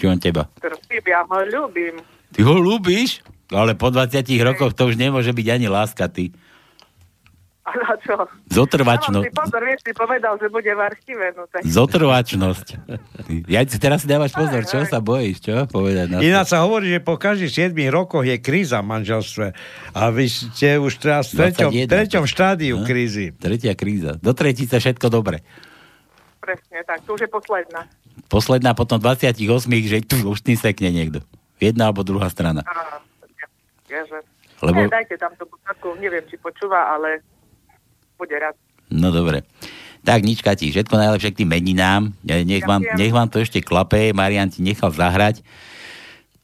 Či on teba? Trpím, ja ho ľúbim. Ty ho ľúbiš? Ale po 20 rokoch to už nemôže byť ani láska, ty. Ale čo? Zotrvačnosť. Vieš, si povedal, že bude v archíve. No tak... Zotrvačnosť. Ja, teraz si dávaš pozor, čo sa bojíš, čo? Ináč sa hovorí, že po každých 7 rokoch je kríza v manželstve. A vy ste už teraz v treťom štádiu krízy. Tretia kríza. Do tretice všetko dobre. Presne tak, to už je posledná. Posledná potom 28, že už tým sekne niekto. Jedna alebo druhá strana. Áno, ježe. Lebo... Dajte tam tú posadku, neviem, či počúva, ale... bude rád. No dobre. Tak nič, Kati, všetko najlepšie k tým meninám. Nech vám to ešte klape. Marian ti nechal zahrať.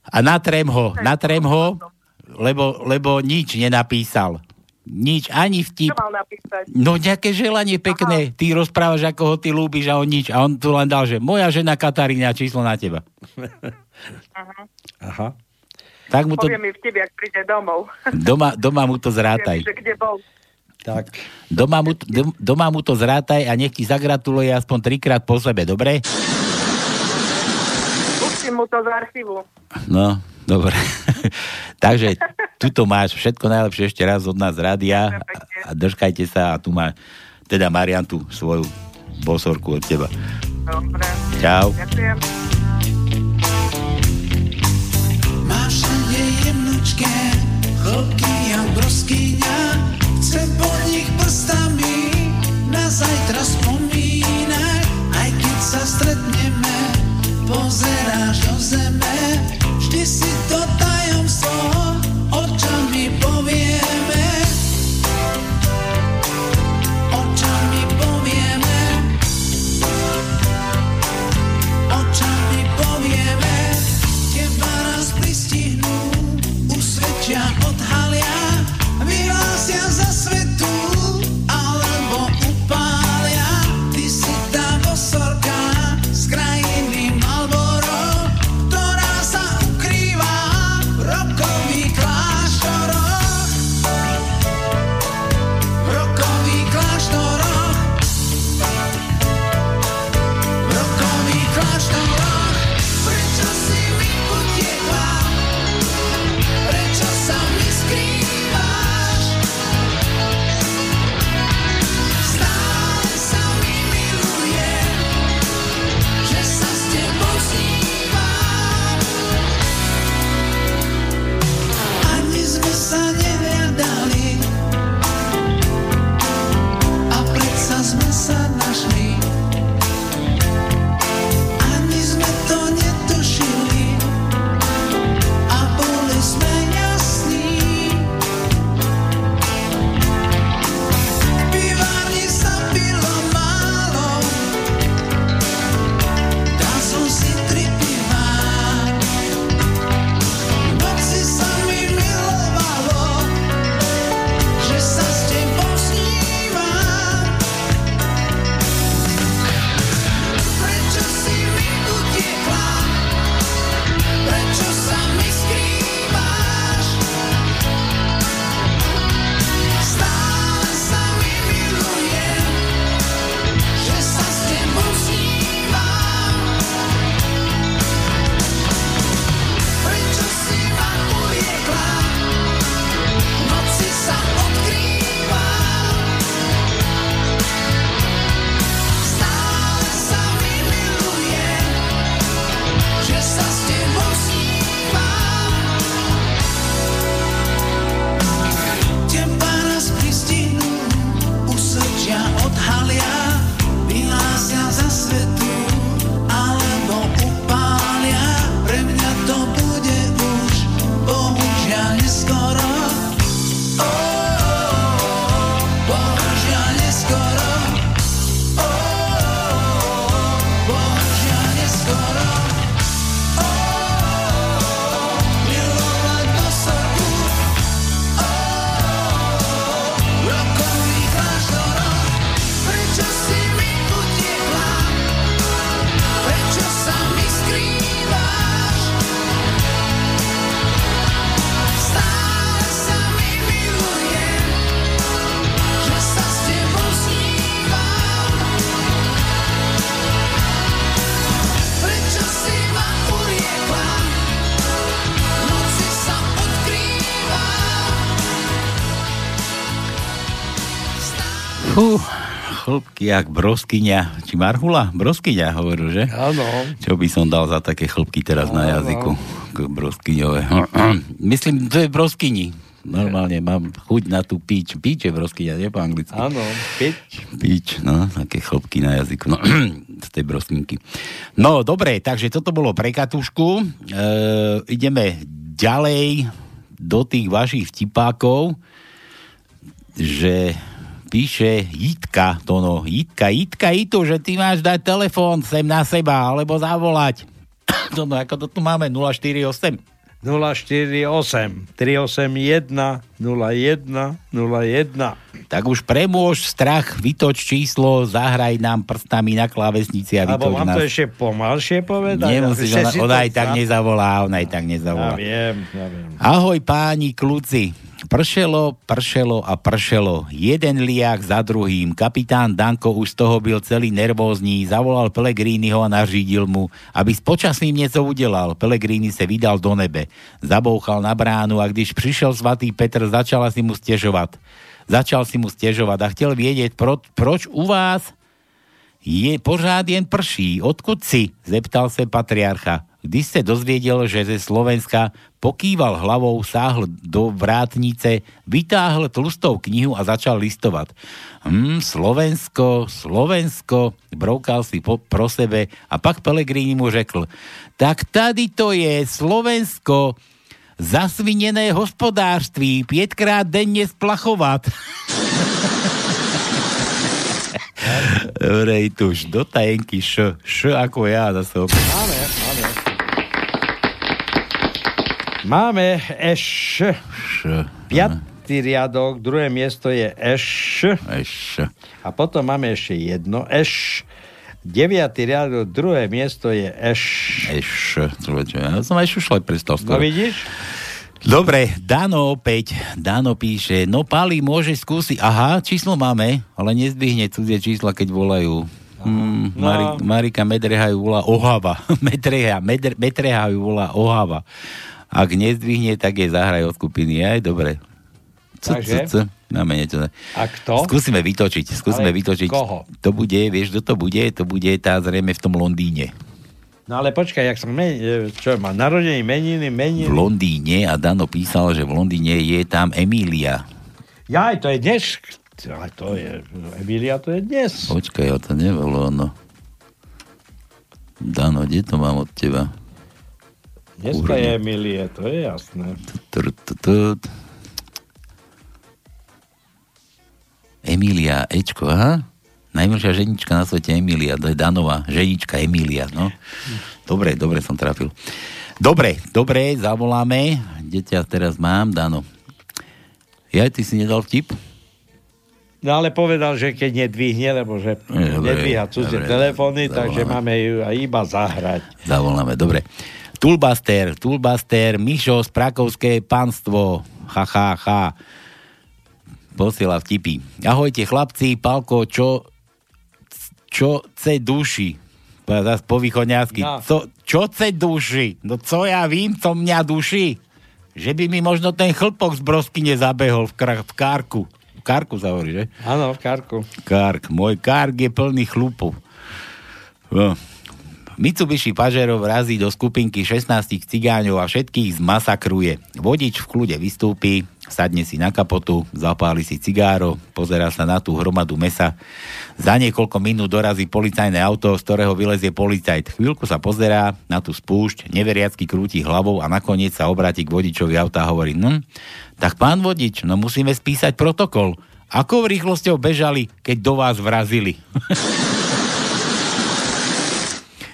A natrem ho, lebo nič nenapísal. Nič, ani vtip. No nejaké želanie pekné. Aha. Ty rozprávaš, ako ho ty ľúbiš a on nič. A on tu len dal, že moja žena Katarína, číslo na teba. Aha. Aha. Tak mu to... Poviem mi vtip, ak príde domov. Doma mu to zrátaj. Poviem, kde bol. Tak. Doma mu to zrátaj a nech ti zagratuluje aspoň 3-krát po sebe, dobre? Učím mu to z archívu. No, dobre. Takže tuto máš všetko najlepšie ešte raz od nás rádia a držkajte sa a tu má teda Marian tú svoju bosorku od teba. Dobre. Čau. Ďakujem. Máš tady jemnočké chlopky a broskyňa, chce po nich prstami na zajtra spomínať, aj keď sa stretneme, pozeráš do zeme, vždy si to tajomstvo očami povieme, očami povieme, očami povieme. Teba raz pristihnú, usvedčia, odhalia, vyhlásia za svetu alebo upália. Ty si tá bosorka z krajiny Malboro, ktorá sa ukrýva v rokových kláštoroch, v rokových kláštoroch, v rokových kláštoroch. Chlpky jak broskyňa, či marhula? Broskyňa hovoril, že? Áno. Čo by som dal za také chlpky teraz na jazyku? Broskyňové. Myslím, to je broskyni. Normálne mám chuť na tú píč. Píč je broskyňa, nie po anglicky. Áno, píč. Píč, no, také chlpky na jazyku. No, z tej broskynky. No, dobre, takže toto bolo pre Katušku. Ideme ďalej do tých vašich vtipákov, že... Píše Jitka, to no, Jitka, Jitu, že ty máš dať telefón sem na seba, alebo zavolať. To no, ako to tu máme, 048 048 381 0101. Tak už premôž strach, vytoč číslo, zahraj nám prstami na klávesnici a vytoč nás. Abo mám to ešte pomalšie povedať? Nemusíš, ona aj tak nezavolá, ona aj tak nezavolá. Ja viem. Ahoj páni kľúci. Pršelo a pršelo. Jeden liak za druhým. Kapitán Danko už z toho byl celý nervózny. Zavolal Pellegriniho a nařídil mu, aby s počasným niečo udelal. Pellegrini sa vydal do nebe. Zabouchal na bránu a když prišiel svatý Petr, začal si mu stiežovať a chcel vedieť, proč u vás je pořád jen prší. Odkud si? Zeptal sa patriarcha. Když sa dozvedel, že ze Slovenska, pokýval hlavou, sáhl do vrátnice, vytáhl tlustou knihu a začal listovať. Slovensko, broukal si pro sebe a pak Pellegrini mu řekl, tak tady to je Slovensko, zasvinené hospodárství, 5-krát denne splachovať. Dobre, tuž, do tajenky š ako ja zase opäť. Máme eš. Piatý riadok, druhé miesto je eš. A potom máme ešte jedno eš. 9. riadok, druhé miesto je eš. Ja som aj šušľať prestal skoro. No vidíš? Dobre, Dano píše, no Pali, môžeš skúsiť. Aha, číslo máme, ale nezdvihne cudzie čísla, keď volajú. No. Marika Medreha ju volá Ohava. Medreha ju volá Ohava. Ak nezdvihne, tak jej zahraj od skupiny. Aj, dobre. Takže? Máme niečo. A kto? Skúsime vytočiť. Koho? To bude, vieš, kto to bude? To bude tá zrejme v tom Londýne. No ale počkaj, má narodení, meniny. V Londýne a Dano písal, že v Londýne je tam Emília. Jaj, to je dnes. Emília, to je dnes. Počkaj, ja to nebolo ono. Dano, kde to mám od teba? Dnes to je Emília, to je jasné. Emília, Ečko, aha? Najmilšia ženička na svete Emília, to je Danova, ženička Emília, no. Dobre som trafil. Dobre, zavoláme. Kde ťa teraz mám, Dano? Ja, ty si nedal vtip? No ale povedal, že keď nedvihne, lebo že nedvíha cudzie telefóny, takže máme ju iba zahrať. Zavoláme, dobre. Toolbuster, Mišo z Prakovské panstvo, ha. Posiela vtipy. Ahojte chlapci, Paľko, čo ce duši? Zas po východňarsky. No. Čo ce duši? No co ja vím, co mňa duši? Že by mi možno ten chlpok z brosky nezabehol v kárku. V kárku sa hovorí, že? Áno, v kárku. Môj kárk je plný chlupov. Mitsubishi Pajero vrazí do skupinky 16 cigáňov a všetkých zmasakruje. Vodič v kľude vystúpi, sadne si na kapotu, zapáli si cigáro, pozerá sa na tú hromadu mesa. Za niekoľko minút dorazí policajné auto, z ktorého vylezie policajt. Chvíľku sa pozerá na tú spúšť, neveriacky krúti hlavou a nakoniec sa obráti k vodičovi auta a hovorí, tak pán vodič, musíme spísať protokol. Akou rýchlosťou bežali, keď do vás vrazili?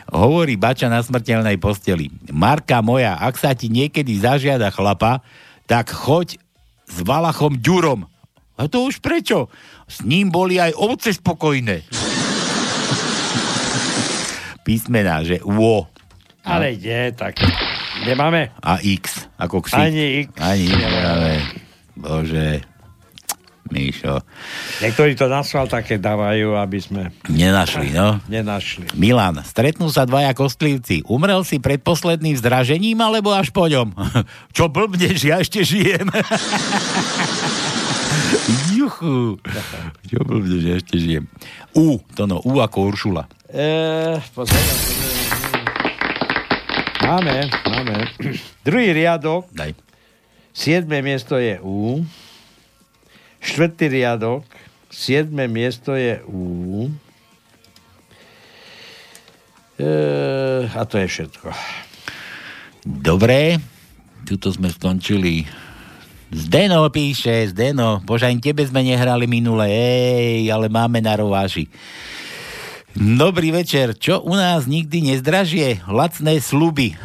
Hovorí bača na smrteľnej posteli. Marka moja, ak sa ti niekedy zažiada chlapa, tak choď s Valachom Ďurom. A to už prečo? S ním boli aj ovce spokojné. Písmená, že uo. Ale kde, tak nemáme. A X, ako ksik. Ani X. Nemáme. Bože. Míšo. Niektorí to na také dávajú, aby sme... Nenašli. Milan, stretnú sa dvaja kostlivci. Umrel si pred posledným vzdražením, alebo až po ňom? Čo blbneš, ja ešte žijem. Juchu. Čo blbneš, ja ešte žijem. U ako Uršula. Máme. Druhý riadok. Daj. 7. miesto je U. 4. riadok, 7. miesto je U. A to je všetko. Dobre, tuto sme skončili. Zdeno píše, bože, ani tebe sme nehrali minule, ale máme na rováši. Dobrý večer, čo u nás nikdy nezdražie? Lacné sluby.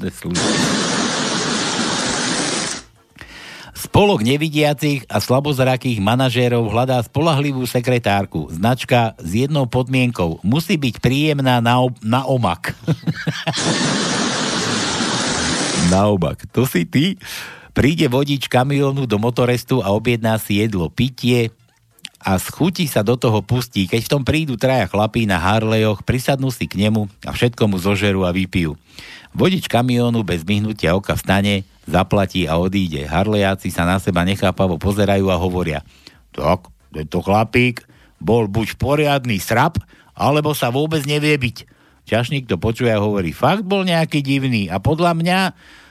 finančné služby. Spolok nevidiacich a slabozrakých manažérov hľadá spoľahlivú sekretárku. Značka s jednou podmienkou. Musí byť príjemná na omak. Na omak. To si ty. Príde vodič kamiónu do motorestu a objedná si jedlo, pitie a z chuti sa do toho pustí. Keď v tom prídu traja chlapí na Harleyoch, prisadnú si k nemu a všetko mu zožerú a vypijú. Vodič kamiónu bez myhnutia oka vstane, zaplatí a odíde. Harlejáci sa na seba nechápavo pozerajú a hovoria: tak, tento chlapík bol buď poriadny srap, alebo sa vôbec nevie byť. Čašník to počuje a hovorí: fakt bol nejaký divný a podľa mňa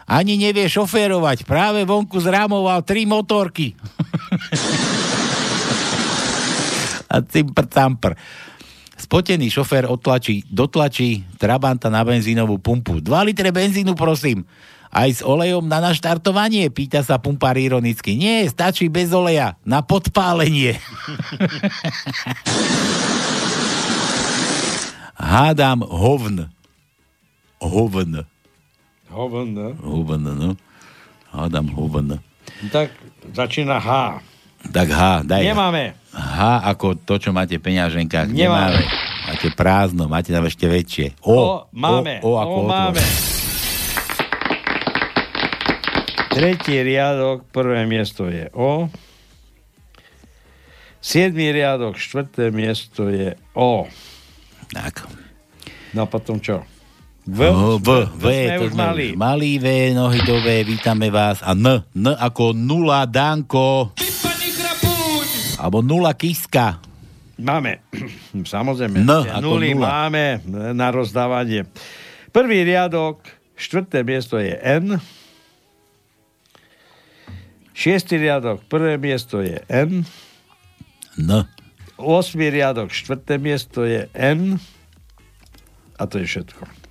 ani nevie šoférovať, práve vonku zrámoval 3 motorky. A cimpr-campr. Spotený šofér dotlačí trabanta na benzínovú pumpu. 2 litre benzínu, prosím. Aj s olejom na naštartovanie, pýta sa pumpár ironicky. Nie, stačí bez oleja, na podpálenie. Hádam hovn. Hádam hovn. Tak začína H. Tak H, daj. Nemáme. H ako to, čo máte v peňaženkách. Nemáme. Máte prázdno, máte tam ešte väčšie. O máme. O ako o máme. Tretí riadok, prvé miesto je O. 7. riadok, 4. miesto je O. Tak. No a potom čo? V, to sme už mali. Malý V, nohy do V, vítame vás. A N ako nula, Danko. Alebo nula, Kiska. Máme, samozrejme. Nuly máme na rozdávanie. Prvý riadok, 4. miesto je N. 6. riadok, 1. miesto je N. N. 8. riadok, 4. miesto je N. A to je všetko.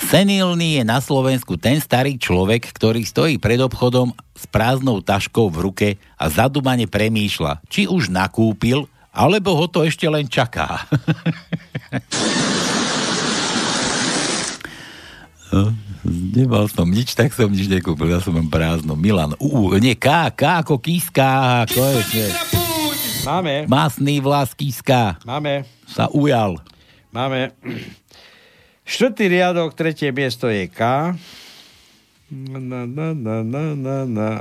Senilný je na Slovensku ten starý človek, ktorý stojí pred obchodom s prázdnou taškou v ruke a zadumane premýšľa, či už nakúpil, alebo ho to ešte len čaká. Nemal som nič, tak som nič nekúpil. Ja som len prázdno. Milan. K ako Kíska. Máme. Masný vlas Kíska. Máme. Sa ujal. Máme. 4. riadok, 3. miesto je K.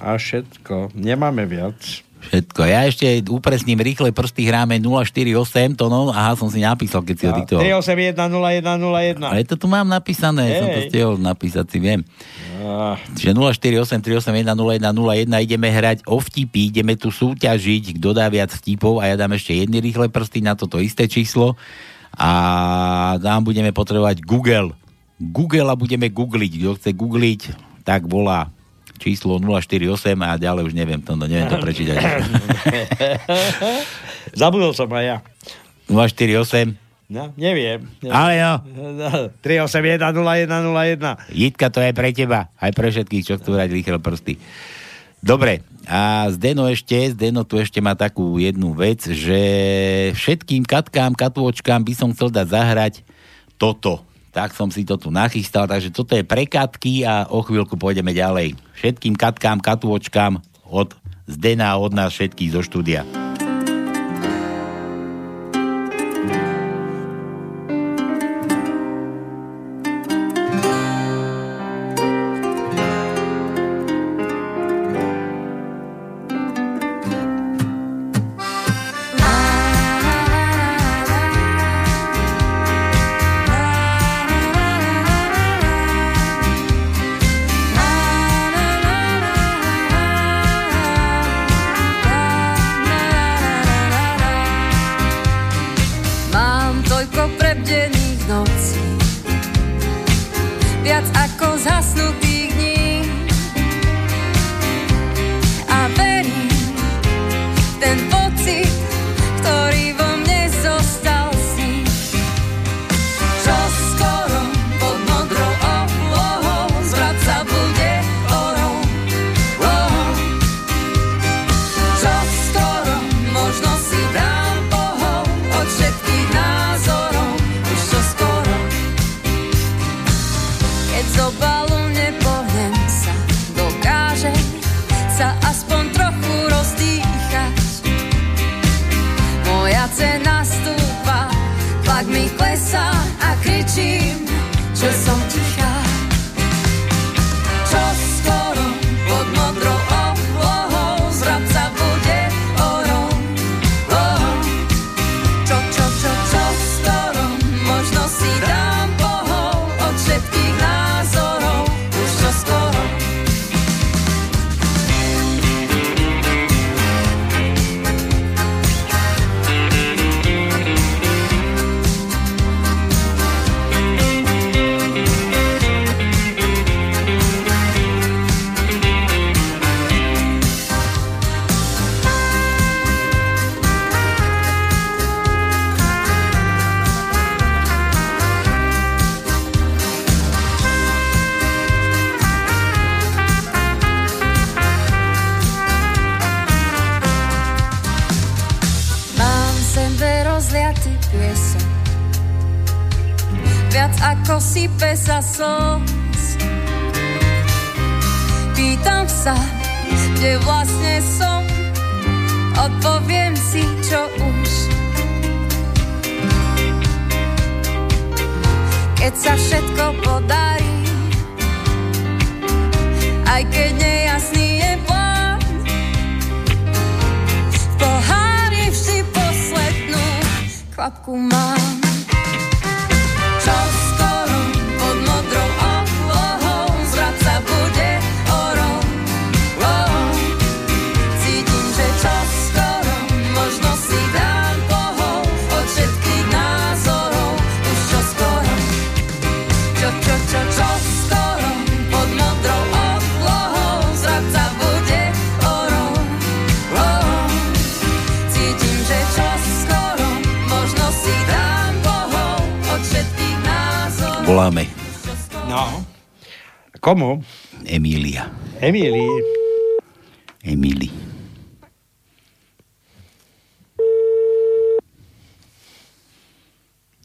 A všetko. Nemáme viac. Všetko. Ja ešte upresním rýchle, prsty hráme 048, to no. Aha, som si napísal, keď si ho diktoval. 3810101. Ale to tu mám napísané, som to stihol napísať, si viem. Čiže 048 3810101, ideme hrať o vtipy, ideme tu súťažiť, kto dá viac vtipov a ja dám ešte jedny rýchle prsty na toto isté číslo. A tam budeme potrebovať Google a budeme googliť. Kto chce googliť, tak volá číslo 048 a ďalej už neviem to prečítať. Zabudol som aj ja. 048. No, neviem. Ale jo. 3810101. Jitka, to je pre teba. Aj pre všetkých, čo chcú hrať rýchle prsty. Dobre, a Zdeno tu ešte má takú jednu vec, že všetkým katkám, katôčkám by som chcel dať zahrať toto. Tak som si to tu nachystal, takže toto je pre katky a o chvíľku pôjdeme ďalej. Všetkým katkám, katôčkám od Zdena a od nás všetkých zo štúdia. Keď z obalu Pýtaj sa a kričím, že som tichá. Čo skoro pod modrou oblohou zradca bude orom. Čo skoro možno si dám pohov od všetkých názorov. Už čo skoro. Ako sype sa slz. Pýtam sa, kde vlastne som. Odpoviem si, čo už. Keď sa všetko podarí, aj keď nejasný je plán, v pohári vždy poslednú kvapku mám. Voláme. No. Komu? Emília. Emíli.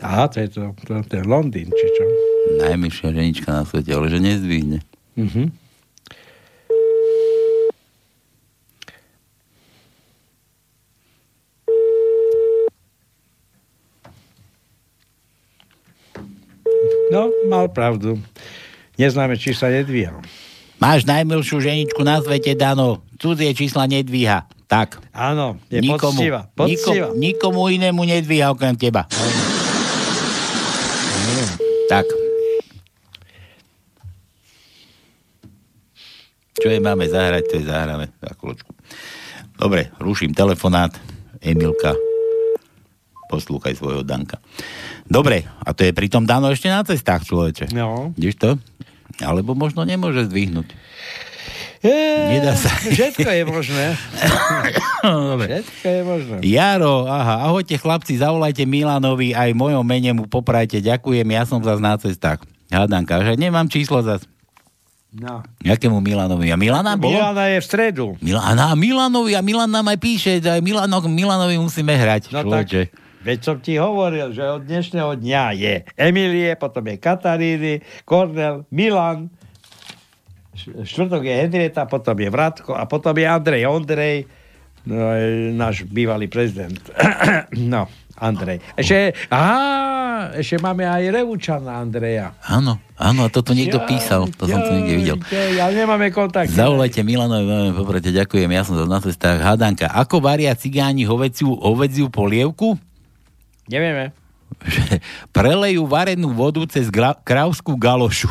Aha, to je to je Londýn, či čo? Najmilšia ženička na svete, ale že nezdvihne. Mhm. No, mal pravdu. Neznáme, či sa nedvíhal. Máš najmilšiu ženičku na svete, Dano. Cudzie čísla nedvíha. Tak. Áno, je poctivá. Nikomu inému nedvíha, okrem teba. Tak. Čo je máme zahrať, to je zahráme. Dobre, ruším telefonát. Emilka, poslúchaj svojho Danka. Dobre, a to je pritom Dano ešte na cestách, človeče. No. Vidíš to? Alebo možno nemôže zdvihnúť. Nedá sa. Všetko je možné. Dobre. Všetko je možné. Jaro, aha, ahojte chlapci, zavolajte Milanovi, aj mojom mene mu poprajte. Ďakujem, ja som zas na cestách. Hádanka, že nemám číslo zas. No. Jakému Milanovi? A Milana bolo? Milana je v stredu. Milanovi, a Milan nám aj píše, aj Milanovi musíme hrať, no človeče. Tak. Veď som ti hovoril, že od dnešného dňa je Emilie, potom je Kataríny, Kornel, Milan, štvrtok je Henrieta, potom je Vratko a potom je Ondrej, no, je náš bývalý prezident. No, Andrej. Ešte máme aj Revúčana Andreja. Áno, toto niekto písal, to som to niekde videl. Ja nemáme kontakt. Zavolajte Milanovi, poprate, ďakujem, ja som na cestách. Hádanka, ako varia cigáni hovädziu polievku? Nevieme. Prelejú varenú vodu cez krávskú galošu.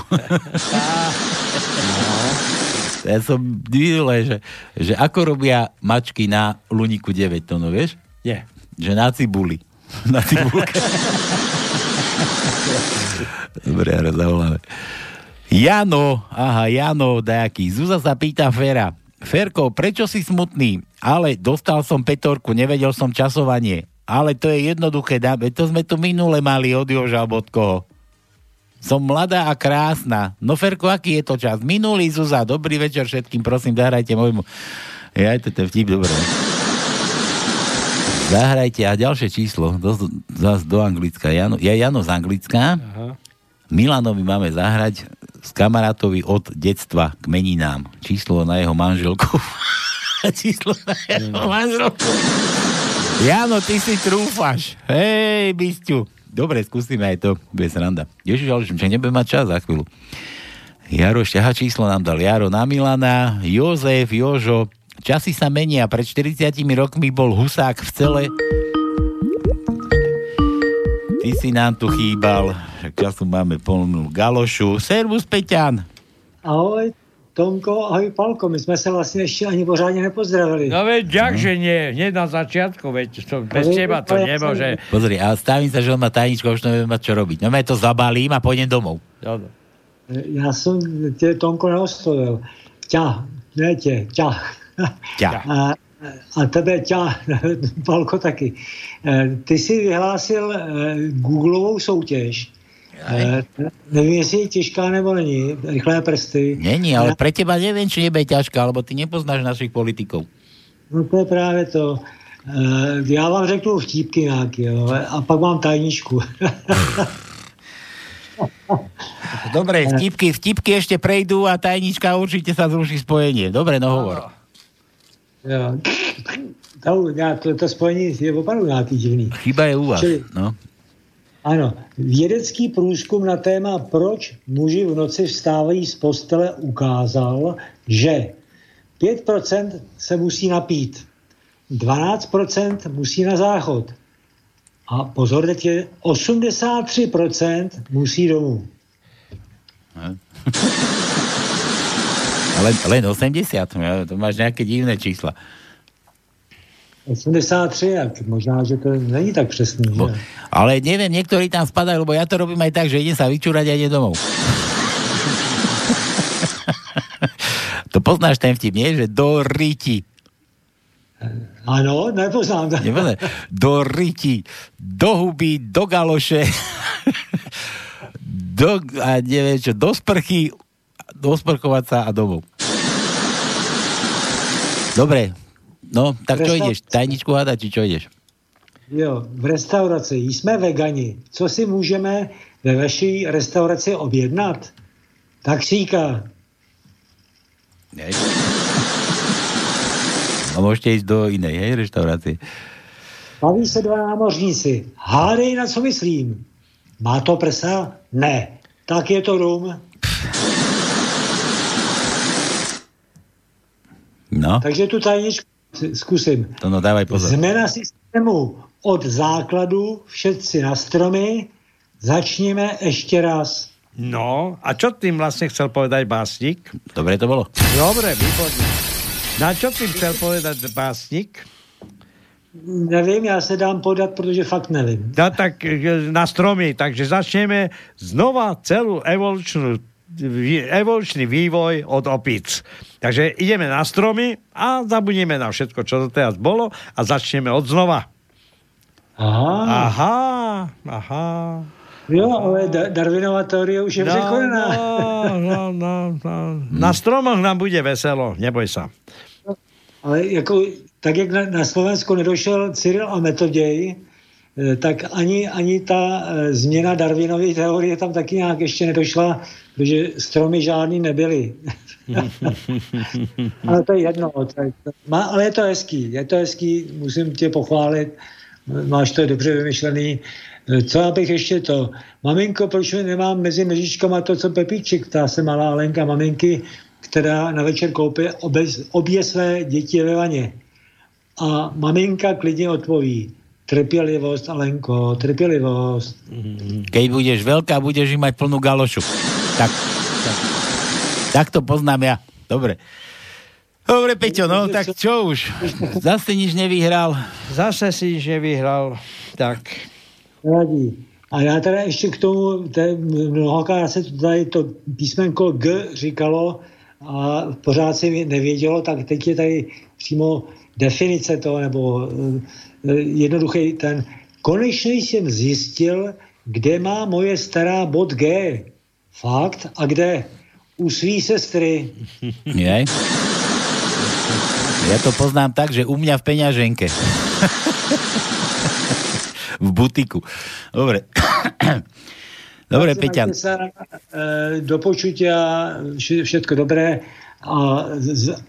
Ja som videl, že ako robia mačky na Luniku 9, to no vieš? Nie. Že na cibuli. Na cibulke. Dobre, ja zavoláme. Jano, dajaký. Zúza sa pýta Fera. Ferko, prečo si smutný? Ale dostal som petorku, nevedel som časovanie. Ale to je jednoduché, to sme tu minule mali od Joža alebo od koho. Som mladá a krásna. No Ferko, aký je to čas? Minulý, Zuzá, dobrý večer všetkým, prosím, zahrajte môjmu. Ja, to je vtip, dobré. Zahrajte a ďalšie číslo, zás do Anglicka. Jano z Anglicka. Aha. Milanovi máme zahrať s kamarátovi od detstva k meninám. Číslo na jeho manželku. Číslo na jeho manželku. Jano, ty si trúfaš. Hej, Bisťu. Dobre, skúsime aj to, bude sranda. Ježiš, ale že nebudem mať čas za chvíľu. Jaro šťaha číslo nám dal. Jaro na Milana, Jozef, Jožo. Časy sa menia. Pred 40 rokmi bol Husák v cele. Ty si nám tu chýbal. Času máme plnú galošu. Servus, Peťan. Ahoj, Tónko, ahoj, Paľko. My sme sa vlastne ešte ani pořádne nepozdravili. No veď, ďakže nie. Nie na začiatku, veď. Bez teba to nemôže. Pozri, ale stavím sa, že on má tajničku, už neviem mať čo robiť. No veď to zabalím a pôjdem domov. Dobre. Ja som Tónko neoslovil. Ťa, ne tie, ťa. Ťa. A tebe ťa, Paľko taky. Ty si vyhlásil Googlovou soutěž. Neviem, jestli je těžká nebo není. Rychlé prsty. Není, ale pre teba neviem, či nebude ťažká, lebo ty nepoznáš našich politikov. No to je právě to. Já vám řeknu vtípky nějaký, jo, a pak mám tajničku. Dobre, vtipky ešte prejdú a tajnička určite sa zruší spojenie. Dobre, no hovor. Jo. To spojení je opravdu nějaký divný. Chyba je u vás, čili, no. Ano, vědecký průzkum na téma proč muži v noci vstávají z postele ukázal, že 5% se musí napít, 12% musí na záchod a pozor, teď je 83% musí domů. Len 80, to máš nějaké divné čísla. 83, možná, že to není tak přesný. Ne? Ale neviem, niektorí tam spadajú, lebo ja to robím aj tak, že idem sa vyčúrať a idem domov. To poznáš ten vtip, nie? Že do ryti. Áno, nepoznám. Do ryti, do huby, do galoše, a neviem čo, do sprchy, osprchovať sa a domov. Dobre. No, tak čo ideš? Tajničku hádať, či čo ideš? Jo, v restauraci. Jsme vegani. Co si můžeme ve vaší restauraci objednat? Taxíka. Ne. A môžete ísť do inej, hej, reštaurácie. Baví se dva námořníci. Hádej, na co myslím. Má to prsa? Ne. Tak je to rum. No. Takže tu tajničku zkusím. To no, dávaj pozor. Zmena systému od základu, všetci na stromy, začneme ešte raz. No, a čo tým vlastne chcel povedať básnik? Dobre to bolo. Dobre, výborné. Na čo tým chcel povedať básnik? Neviem, ja sa dám podať, pretože fakt neviem. No tak na stromy, takže začneme znova celú evolučný vývoj od opic. Takže ideme na stromy a zabudneme na všetko, čo to teraz bolo a začneme od znova. Aha. Jo, ale Darwinova teória už je prekonaná. No. Na stromoch nám bude veselo, neboj sa. Ale jako, tak, jak na Slovensku nedošel Cyril a Metoděj, tak ani ta změna Darwinovy teorie tam taky nějak ještě nedošla, protože stromy žádný nebyly. Ale to je jedno. Ale je to hezký, musím tě pochválit, máš to dobře vymyšlený. Co já bych ještě to? Maminko, proč nemám mezi nožičkama to, co Pepíček, ptá se malá Lenka maminky, která na večer koupí obě své děti ve vaně. A maminka klidně odpoví: trpělivost, Alenko, trpělivost. Keď budeš veľká, budeš mať plnú galošu. Tak to poznám ja. Dobre, Peťo, no tak čo už? Zase si nič nevyhral. Tak. Radí. A já teda ještě k tomu, mnohokrát se tady to písmenko G říkalo a pořád si nevědělo, tak teď je tady přímo definice toho, nebo jednoduchý ten. Konečně jsem zjistil, kde má moje stará bod G. Fakt? A kde? U svý sestry. Jej. Ja to poznám tak, že u mňa v peňaženke. V butiku. Dobre, Peťan. Do počutia, všetko dobré. A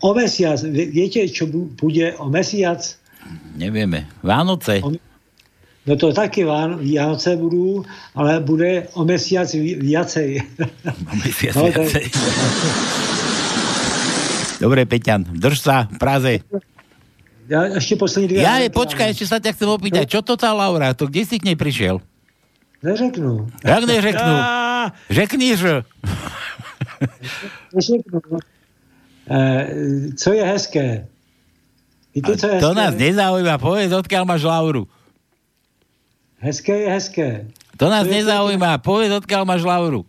o mesiac, viete, čo bude o mesiac? Nevieme. Vánoce. No to taky Vianoce budú, ale bude o mesiac viacej. O mesiac viacej. Dobre, Peťan, drž sa v Praze. Ja ešte posledný dve... počkaj, ešte sa ťa chcem opýtať. No. Čo to tá Laura? To kde si k nej prišiel? Neřeknú. Jak neřeknú? Řekníš. Neřeknú. Co je hezké? Víte, co je hezké? To nás nezaujíma. Povedz, odkiaľ máš Lauru. Hezké je hezké. To nás nezaujíma. Pekné. Povedz, odkiaľ máš Lauru.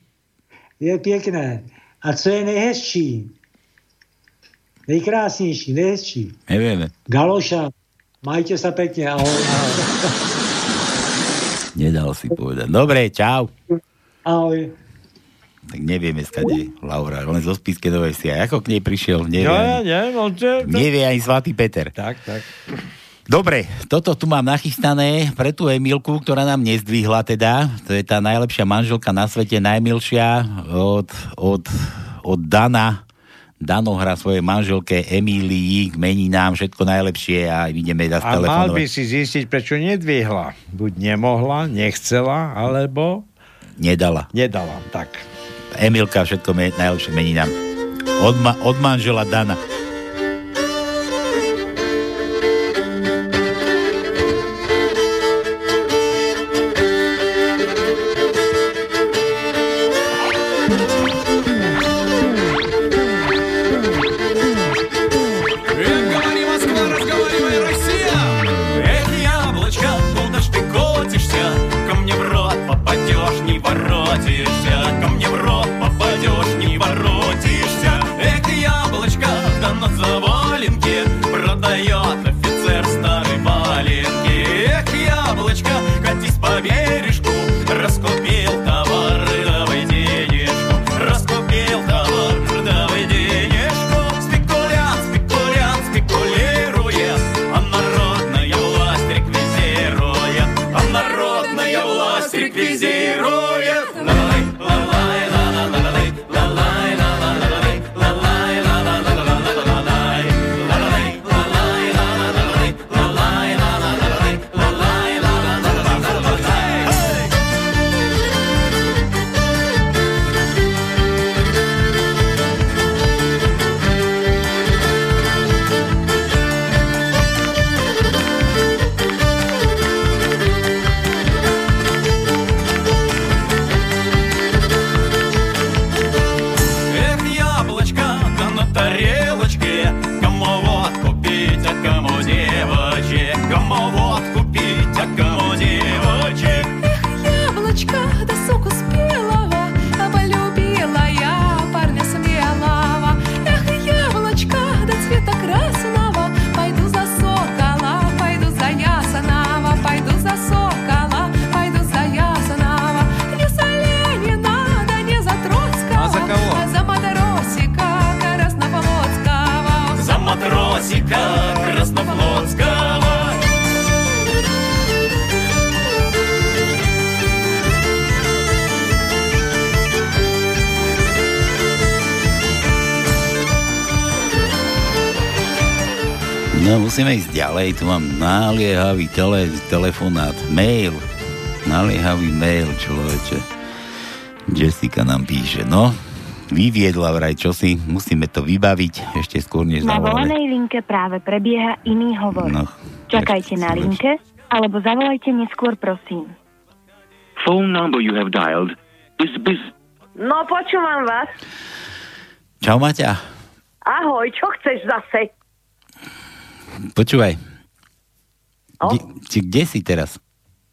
Je pekné. A co je nejhezčí? Nejkrásnejší, nejhezčí? Nevieme. Galoša. Majte sa pekne. Ahoj. Nedal si povedať. Dobre, čau. Ahoj. Tak nevieme, skade Laura, len zo Spišskej Novej Vsi. Ako k nej prišiel, neviem. Nevie ani svätý Peter. Tak. Dobre, toto tu mám nachystané pre tú Emilku, ktorá nám nezdvihla teda. To je tá najlepšia manželka na svete, najmilšia od Dana. Dano hrá svojej manželke Emílii k meninám, všetko najlepšie a ideme dať telefonovať. A mal by si zistiť, prečo nedvihla. Buď nemohla, nechcela, alebo... Nedala, tak. Emilka, všetko najlepšie k meninám. Od manžela Dana. Musíme ísť ďalej, tu mám naliehavý telefonát, mail, naliehavý mail, človeče. Jessica nám píše, no, vyviedla vraj čosi, musíme to vybaviť, ešte skôr než zavolali. Na volanej linke práve prebieha iný hovor. No, čakajte na linke, alebo zavolajte neskôr, prosím. Phone number you have dialed is busy. No, počúvam vás. Čau, Maťa. Ahoj, čo chceš zase? Počúvaj. Kde si teraz?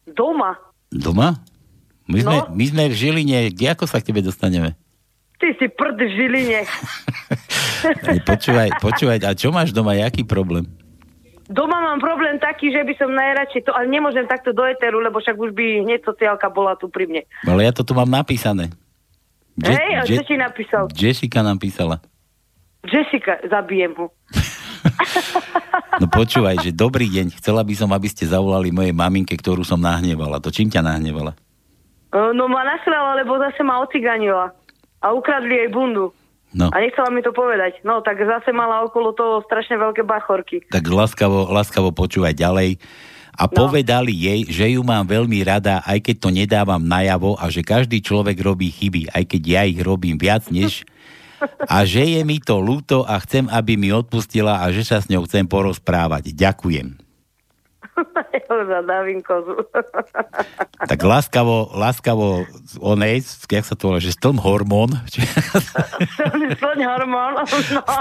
Doma. Doma? My sme v Žiline. Kde ako sa k tebe dostaneme? Ty si prd v Žiline. Počúvaj. A čo máš doma? Jaký problém? Doma mám problém taký, že by som najradšej to... Ale nemôžem takto do eteru, lebo však už by hneď sociálka bola tu pri mne. Ale ja to tu mám napísané. Čo si napísal? Jessica nám písala. Jessica, zabijem ho. No počúvaj, že dobrý deň, chcela by som, aby ste zavolali mojej maminke, ktorú som nahnevala. To čím ťa nahnevala? No ma nasrala, lebo zase ma ociganila a ukradli jej bundu. No. A nechcela mi to povedať. No tak zase mala okolo toho strašne veľké bachorky. Tak láskavo počúvaj ďalej a povedali jej, že ju mám veľmi rada, aj keď to nedávam najavo a že každý človek robí chyby, aj keď ja ich robím viac než a že je mi to ľúto a chcem, aby mi odpustila a že sa s ňou chcem porozprávať. Ďakujem. Tak láskavo onej, jak sa to volá, že stlm hormón.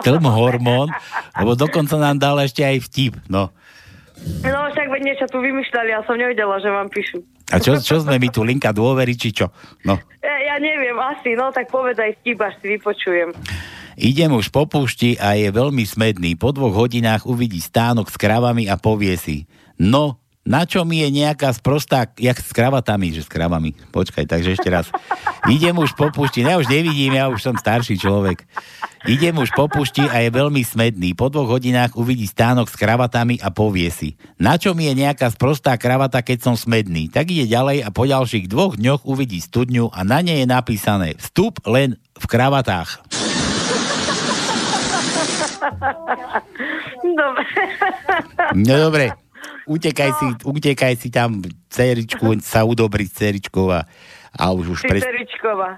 Stlm hormón, lebo dokonca nám dal ešte aj vtip, no. No, však veď niečo tu vymýšľali, ja som nevedela, že vám píšu. A čo sme mi tu, linka dôvery, či čo? No. Ja neviem, asi, no tak povedaj vtip, až si vypočujem. Idem už po púšti a je veľmi smedný. Po 2 hodinách uvidí stánok s kravami a povie si, no, na čo mi je nejaká sprostá, jak s kravatami, že s kravami. Počkaj, takže ešte raz. Idem už po púšti, ja už nevidím, ja už som starší človek. Idem už po púšti a je veľmi smedný. Po 2 hodinách uvidí stánok s kravatami a povie si, na čo mi je nejaká sprostá kravata, keď som smedný. Tak ide ďalej a po ďalších 2 dňoch uvidí studňu a na nej je napísané, vstup len v kravatách. Dobre. No dobre. Utekaj si tam ceričku, sa udobri s ceričkou a už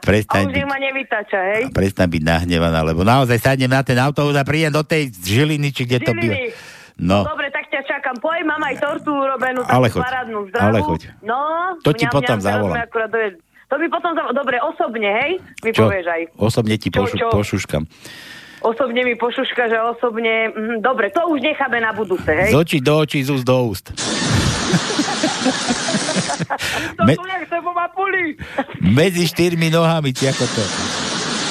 prestaň byť, ma nevytača, hej? A prestaň byť nahnevaná, lebo naozaj sadnem na ten autobus a prídem do tej Žiliny, či kde to býva. No. Dobre, tak ťa čakám. Poj, mám aj tortu urobenú, takú parádnu, zdravú. Ale choď. No, to ti potom zavolám. To mi potom zavolám. Dobre, osobne, hej? Mi povieš aj. Osobne ti pošuškam. Osobne mi pošuška, že osobne... Dobre, to už necháme na budúce, hej? Z očí do očí, z úst do úst. Medzi 4 nohami, či ako to?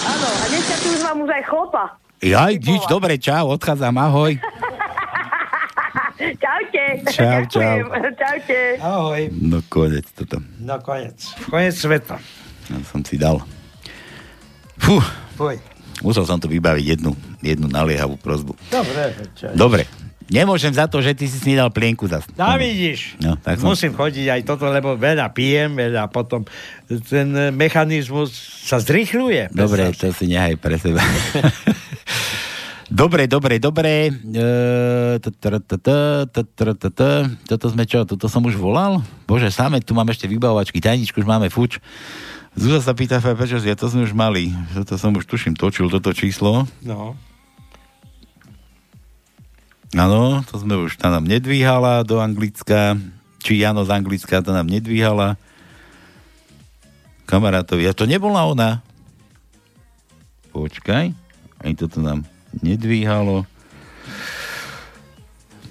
Áno, a dneska tu už mám už aj chlopa. Jaj, nič, dobre, čau, odchádzam, ahoj. Čaute. Čau. Čaute. Ahoj. No konec toto. No konec sveta. Ja som si dal. Fú. Poj. Musel som tu vybaviť jednu naliehavú prosbu. Dobre. Nemôžem za to, že ty si nedal plienku zas. No vidíš. No, tak musím chodiť aj toto, lebo veľa pijem a potom ten mechanizmus sa zrýchľuje. Dobre, to si nehaj pre seba. Dobre. Toto sme čo? Toto som už volal? Bože, same tu máme ešte vybavovačky. Tajničku už máme fuč. Zúza sa pýta, prečo ja to sme už mali. Toto som už tuším točil, toto číslo. No. Áno, to sme už, tá nám nedvíhala do Anglicka, či Jano z Anglicka, tá nám nedvíhala. Kamarátovi, a to nebola ona. Počkaj, aj toto nám nedvíhalo.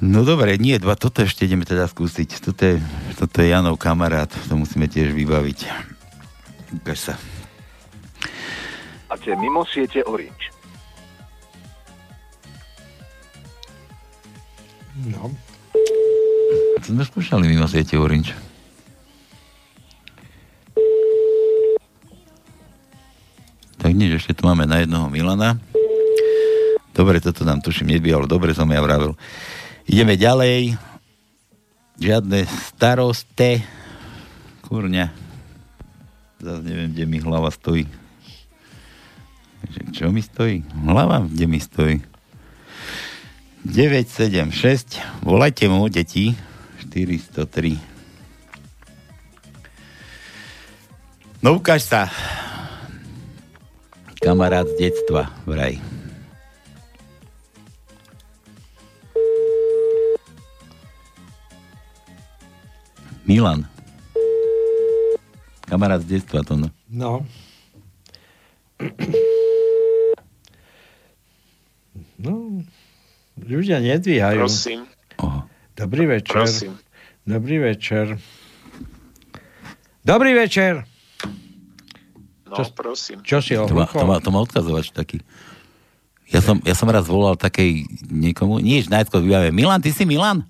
No dobre, toto ešte ideme teda skúsiť. Toto je Janov kamarát, to musíme tiež vybaviť. Ukáž sa. A to je mimo siete Orange. No. To sme skúšali mimo siete Orange. Tak nie, ešte tu máme na jednoho Milana. Dobre, toto nám tuším nedbíhalo. Dobre som ja vravil. Ideme ďalej. Žiadne staroste. Kurňa. Zas neviem, kde mi hlava stojí. Čo mi stojí? Hlava, kde mi stojí? 976. Volajte mu, deti. 403. No ukáž sa. Kamarát z detstva, vraj. Milan. Kamarát z detstva to, no. No. No. Ľudia nedvíhajú. Prosím. Oh. Dobrý večer. Prosím. Dobrý večer. No, prosím. Čo si ohluchol? To má odkazovač taký. Ja som raz volal takej niekomu. Nič, najskôr vybavím. Milan, ty si Milan?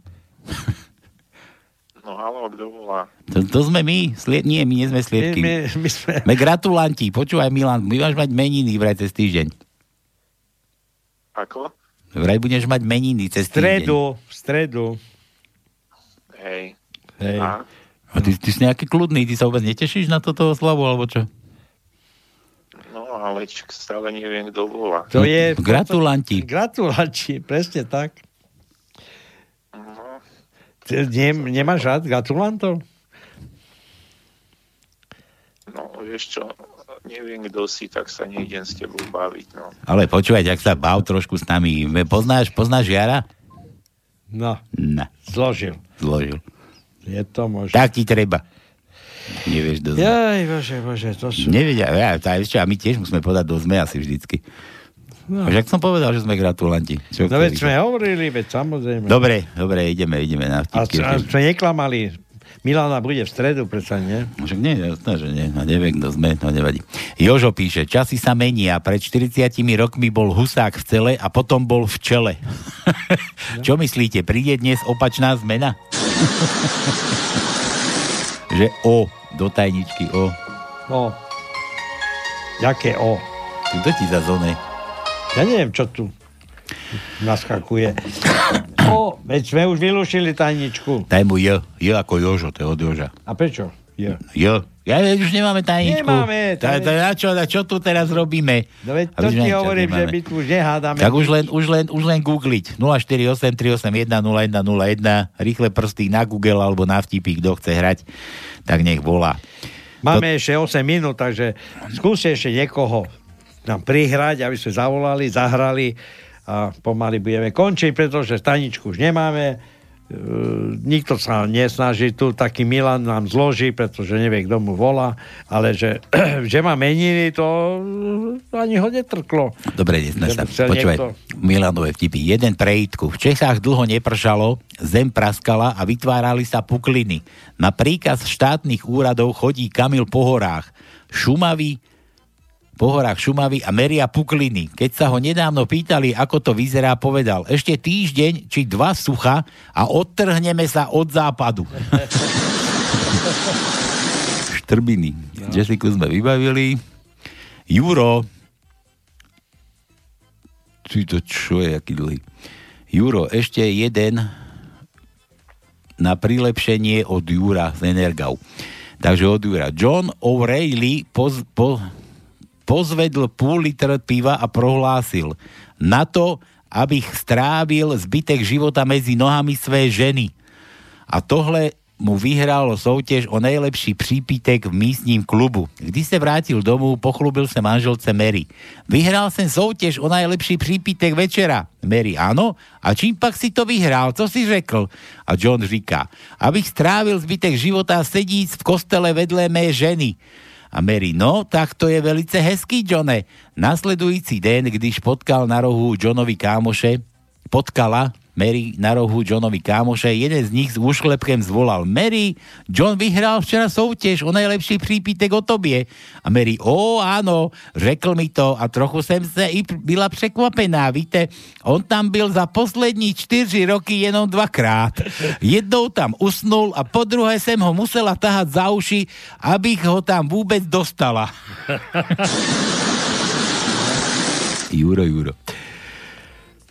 No, halo, kto volá? To sme my. Nie, my nie sme sliepky. My sme... My gratulanti. Počúvaj, Milan, my máš mať meniny vraj cez týždeň. Ako? Vraj budeš mať meniny cez týždeň. V stredu. Hej. A ty si nejaký kľudný, ty sa vôbec netešíš na toto oslavu, alebo čo? No, ale stále neviem, kto volá. To je... Gratulanti. Presne tak. Nemáš rád gratulantov? No, vieš čo, neviem, kto si, tak sa nejdem s tebou baviť, no. Ale počúvať, ak sa bav trošku s nami. Poznáš Jara? No. No. Zložil. Je to možné. Tak ti treba. Nevieš, kto zna. Jaj, bože, to sú... Nevedia, a my tiež musíme podať, kto sme asi vždycky. No. Však som povedal, že sme gratulanti. No veď sme hovorili, veď samozrejme. Dobre, ideme na vtipky. A sme neklamali. Milana bude v stredu, predsa nie? Však nie, jasné, že nie. A neviem, kto sme, to nevadí. Jožo píše, časy sa menia. Pred 40 rokmi bol Husák v cele a potom bol v čele. No. Čo myslíte, príde dnes opačná zmena? Že O, do tajničky O. O. Jaké O? Kto ti za zóne? Ja neviem, čo tu naskakuje. O, veď sme už vylúšili tajničku. Daj mu J. J ako Jožo, to je od Joža. A prečo? J. J. Ja už nemáme tajničku. Nemáme. Čo tu teraz robíme? No veď to ti hovorím, že my tu už nehádame. Tak už len googliť. 0483810101. Rýchle prsty na Google alebo na vtipy, kto chce hrať, tak nech volá. Máme ešte 8 minút, takže skúsi ešte niekoho nám prihrať, aby sme zavolali, zahrali. A pomaly budeme končiť, pretože tajničku už nemáme. Nikto sa nesnaží tu, taký Milan nám zloží, pretože nevie, kto mu volá, ale že ma menili, to ani ho netrklo. Dobre, nesnaž sa. Počúvaj, Milanové vtipy. Jeden prejítku. V Čechách dlho nepršalo, zem praskala a vytvárali sa pukliny. Na príkaz štátnych úradov chodí Kamil po horách. Šumavy a meria pukliny. Keď sa ho nedávno pýtali, ako to vyzerá, povedal, ešte týždeň či 2 sucha a odtrhneme sa od západu. Štrbiny. No. Jessiku sme vybavili. Juro. Ty to čo je, aký dlhý. Juro, ešte jeden na prilepšenie od Jura z Energau. Takže od Jura. John O'Reilly pozvedl púl litra piva a prohlásil na to, abych strávil zbytek života medzi nohami své ženy. A tohle mu vyhralo soutěž o nejlepší přípitek v místním klubu. Když se vrátil domů, pochlubil se manželce Mary. Vyhrál jsem soutěž o nejlepší přípitek večera. Mary, ano? A čím pak si to vyhrál? Co si řekl? A John říká, abych strávil zbytek života sedíc v kostele vedle mé ženy. A Mary, no, tak to je velice hezký, Johne. Nasledující den, když potkala Mary na rohu Johnovi kámoše, jeden z nich s úšklepkem zvolal, Mary, John vyhrál včera soutěž o nejlepší přípitek o tobě. A Mary, áno, řekl mi to a trochu jsem se i byla překvapená, víte, on tam byl za poslední 4 roky jenom 2krát. Jednou tam usnul a po druhé jsem ho musela tahat za uši, abych ho tam vůbec dostala. Juro.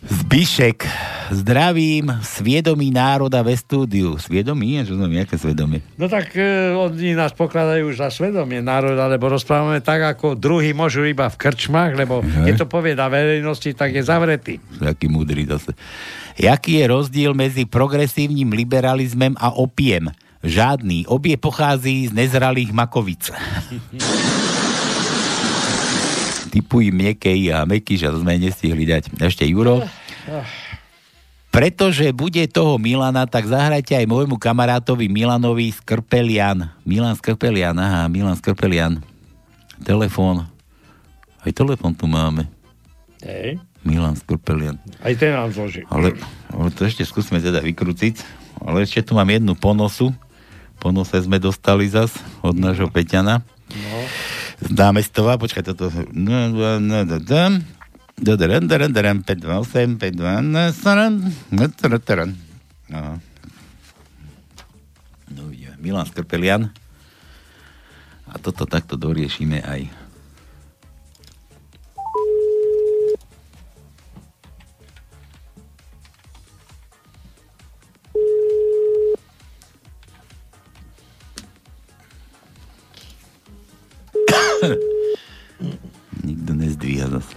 Zbišek, zdravím sviedomí národa ve štúdiu. Sviedomí? Čo znamená, aké svedomie? No tak oni nás pokladajú už za svedomie národa, lebo rozprávame tak, ako druhý môžu iba v krčmách, lebo keď to povie na verejnosti, tak je zavretý. Jaký múdry zase. Jaký je rozdiel medzi progresívnym liberalizmem a opiem? Žádny. Obie pochází z nezralých makovic. Typuj mekej a mekyš, a to sme nestihli dať. Ešte Juro. Pretože bude toho Milana, tak zahrajte aj môjmu kamarátovi Milanovi Skrpelian. Milan Skrpelian. Telefón. Aj telefón tu máme. Hej. Milan Skrpelian. Aj ten nám zloží. Ale to ešte skúsme teda vykrúciť. Ale ešte tu mám jednu ponosu. Ponose sme dostali zas od nášho Peťana. No. Dáme stová, počkaj, toto... 528, 512... No, vidíme, Milan Skrpelian. A toto takto doriešime aj. Nikto nezdvíha zase.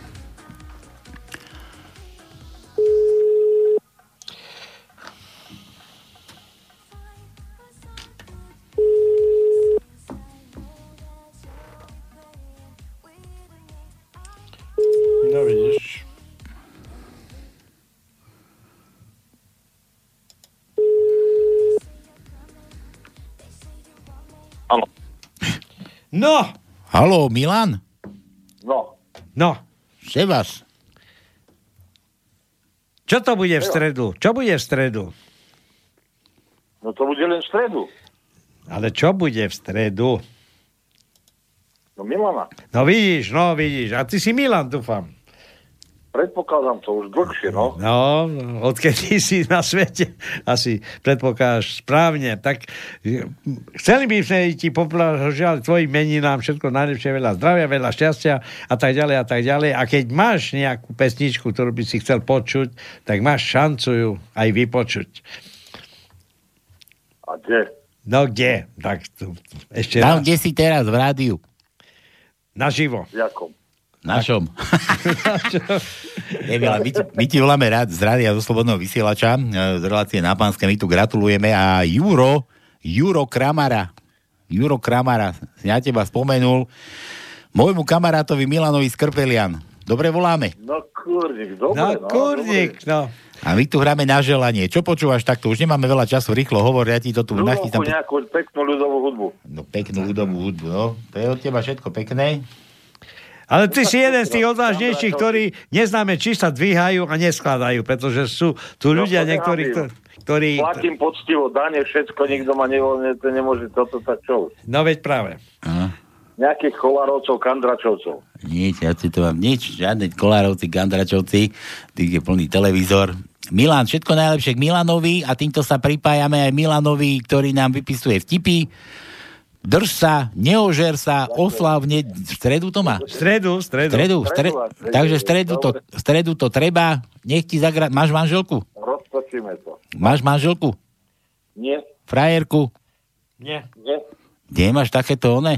No! Haló, Milan? No. Sebas. Čo to bude v stredu? No to bude len v stredu. Ale čo bude v stredu? No Milana. No vidíš. A ty si Milan, dúfam. Predpokladám to už dlhšie, no. No, odkedy si na svete asi predpokáš správne. Tak chceli by sme ti poplažiať tvojim meninám všetko najlepšie, veľa zdravia, veľa šťastia a tak ďalej a tak ďalej. A keď máš nejakú pesničku, ktorú by si chcel počuť, tak máš šancu ju aj vypočuť. A kde? No kde? Tak tu, ešte tam, raz. Kde si teraz, v rádiu. Naživo. Ďakujem. Našom. My ti voláme rád z rádia zo Slobodného vysielača, z relácie Na Pánske, my tu gratulujeme a Juro Kramara, ja teba spomenul, môjmu kamarátovi Milanovi Skrpelian. Dobre voláme? No kurník, dobre. A my tu hráme na želanie. Čo počúvaš takto? Už nemáme veľa času, rýchlo hovor, ja ti to tu nachystám. Nejakú peknú ľudovú hudbu. No, to je od teba všetko pekné. Ale ty si jeden z tých odvážnejších, ktorí neznáme, či sa dvíhajú a neskladajú, pretože sú tu ľudia niektorí, ktorí... Platím poctivo, dane, všetko, nikto ma nemôže toto tak čo. No veď práve. Aha. Nejakých kolárovcov, kandračovcov. Nič, ja si to mám, nič, žiadne kolárovci, kandračovci, tých je plný televízor. Milan, všetko najlepšie k Milanovi a týmto sa pripájame aj Milanovi, ktorý nám vypisuje vtipy. Drž sa, neožer sa, oslávne, v stredu to má? Takže v stredu to treba, nech ti zagrať, máš manželku? Roztočíme to. Máš manželku? Nie. Frajerku? Nie. Nemáš takéto one?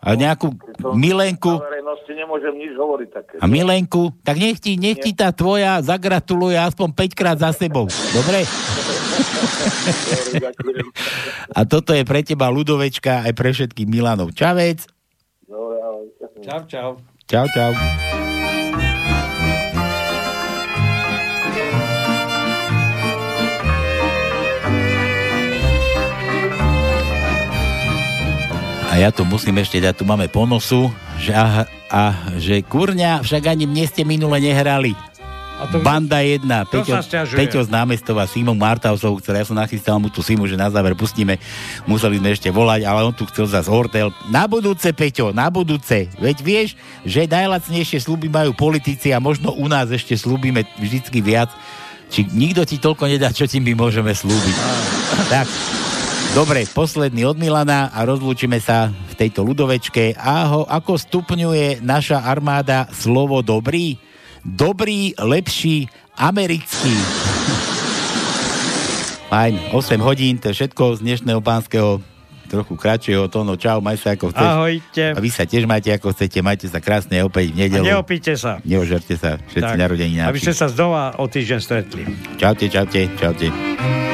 A nejakú milenku? Na verejnosti nemôžem nič hovoriť také. A milenku? Tak nech ti tá tvoja zagratuluje aspoň 5-krát za sebou, dobre? A toto je pre teba ľudovečka aj pre všetkých Milanov. Čavec. Čau. A ja to musím ešte dať, tu máme ponosu, že kurňa, však ani mne ste minule nehrali. Banda 1, Peťo z námestova, Simon Martausov, ktorý ja som nachystal mu tú Simu, že na záver pustíme, museli sme ešte volať, ale on tu chcel zase Hortel. Na budúce, Peťo, veď vieš, že najlacnejšie sľuby majú politici a možno u nás ešte sľubíme vždycky viac, či nikto ti toľko nedá, čo ti my môžeme sľubiť. Tak, dobre, posledný od Milana a rozlúčime sa v tejto ľudovečke. Ako stupňuje naša armáda slovo dobrý? Dobrý, lepší, americký. Fajn, 8 hodín, to je všetko z dnešného pánskeho, trochu kratšieho tónu. Čau, maj sa ako chceš. Ahojte. A vy sa tiež majte ako chcete, majte sa krásne opäť v nedeľu. A neopíte sa. Neožerte sa, všetci narodení na. Aby ste sa znova o týždeň stretli. Čaute.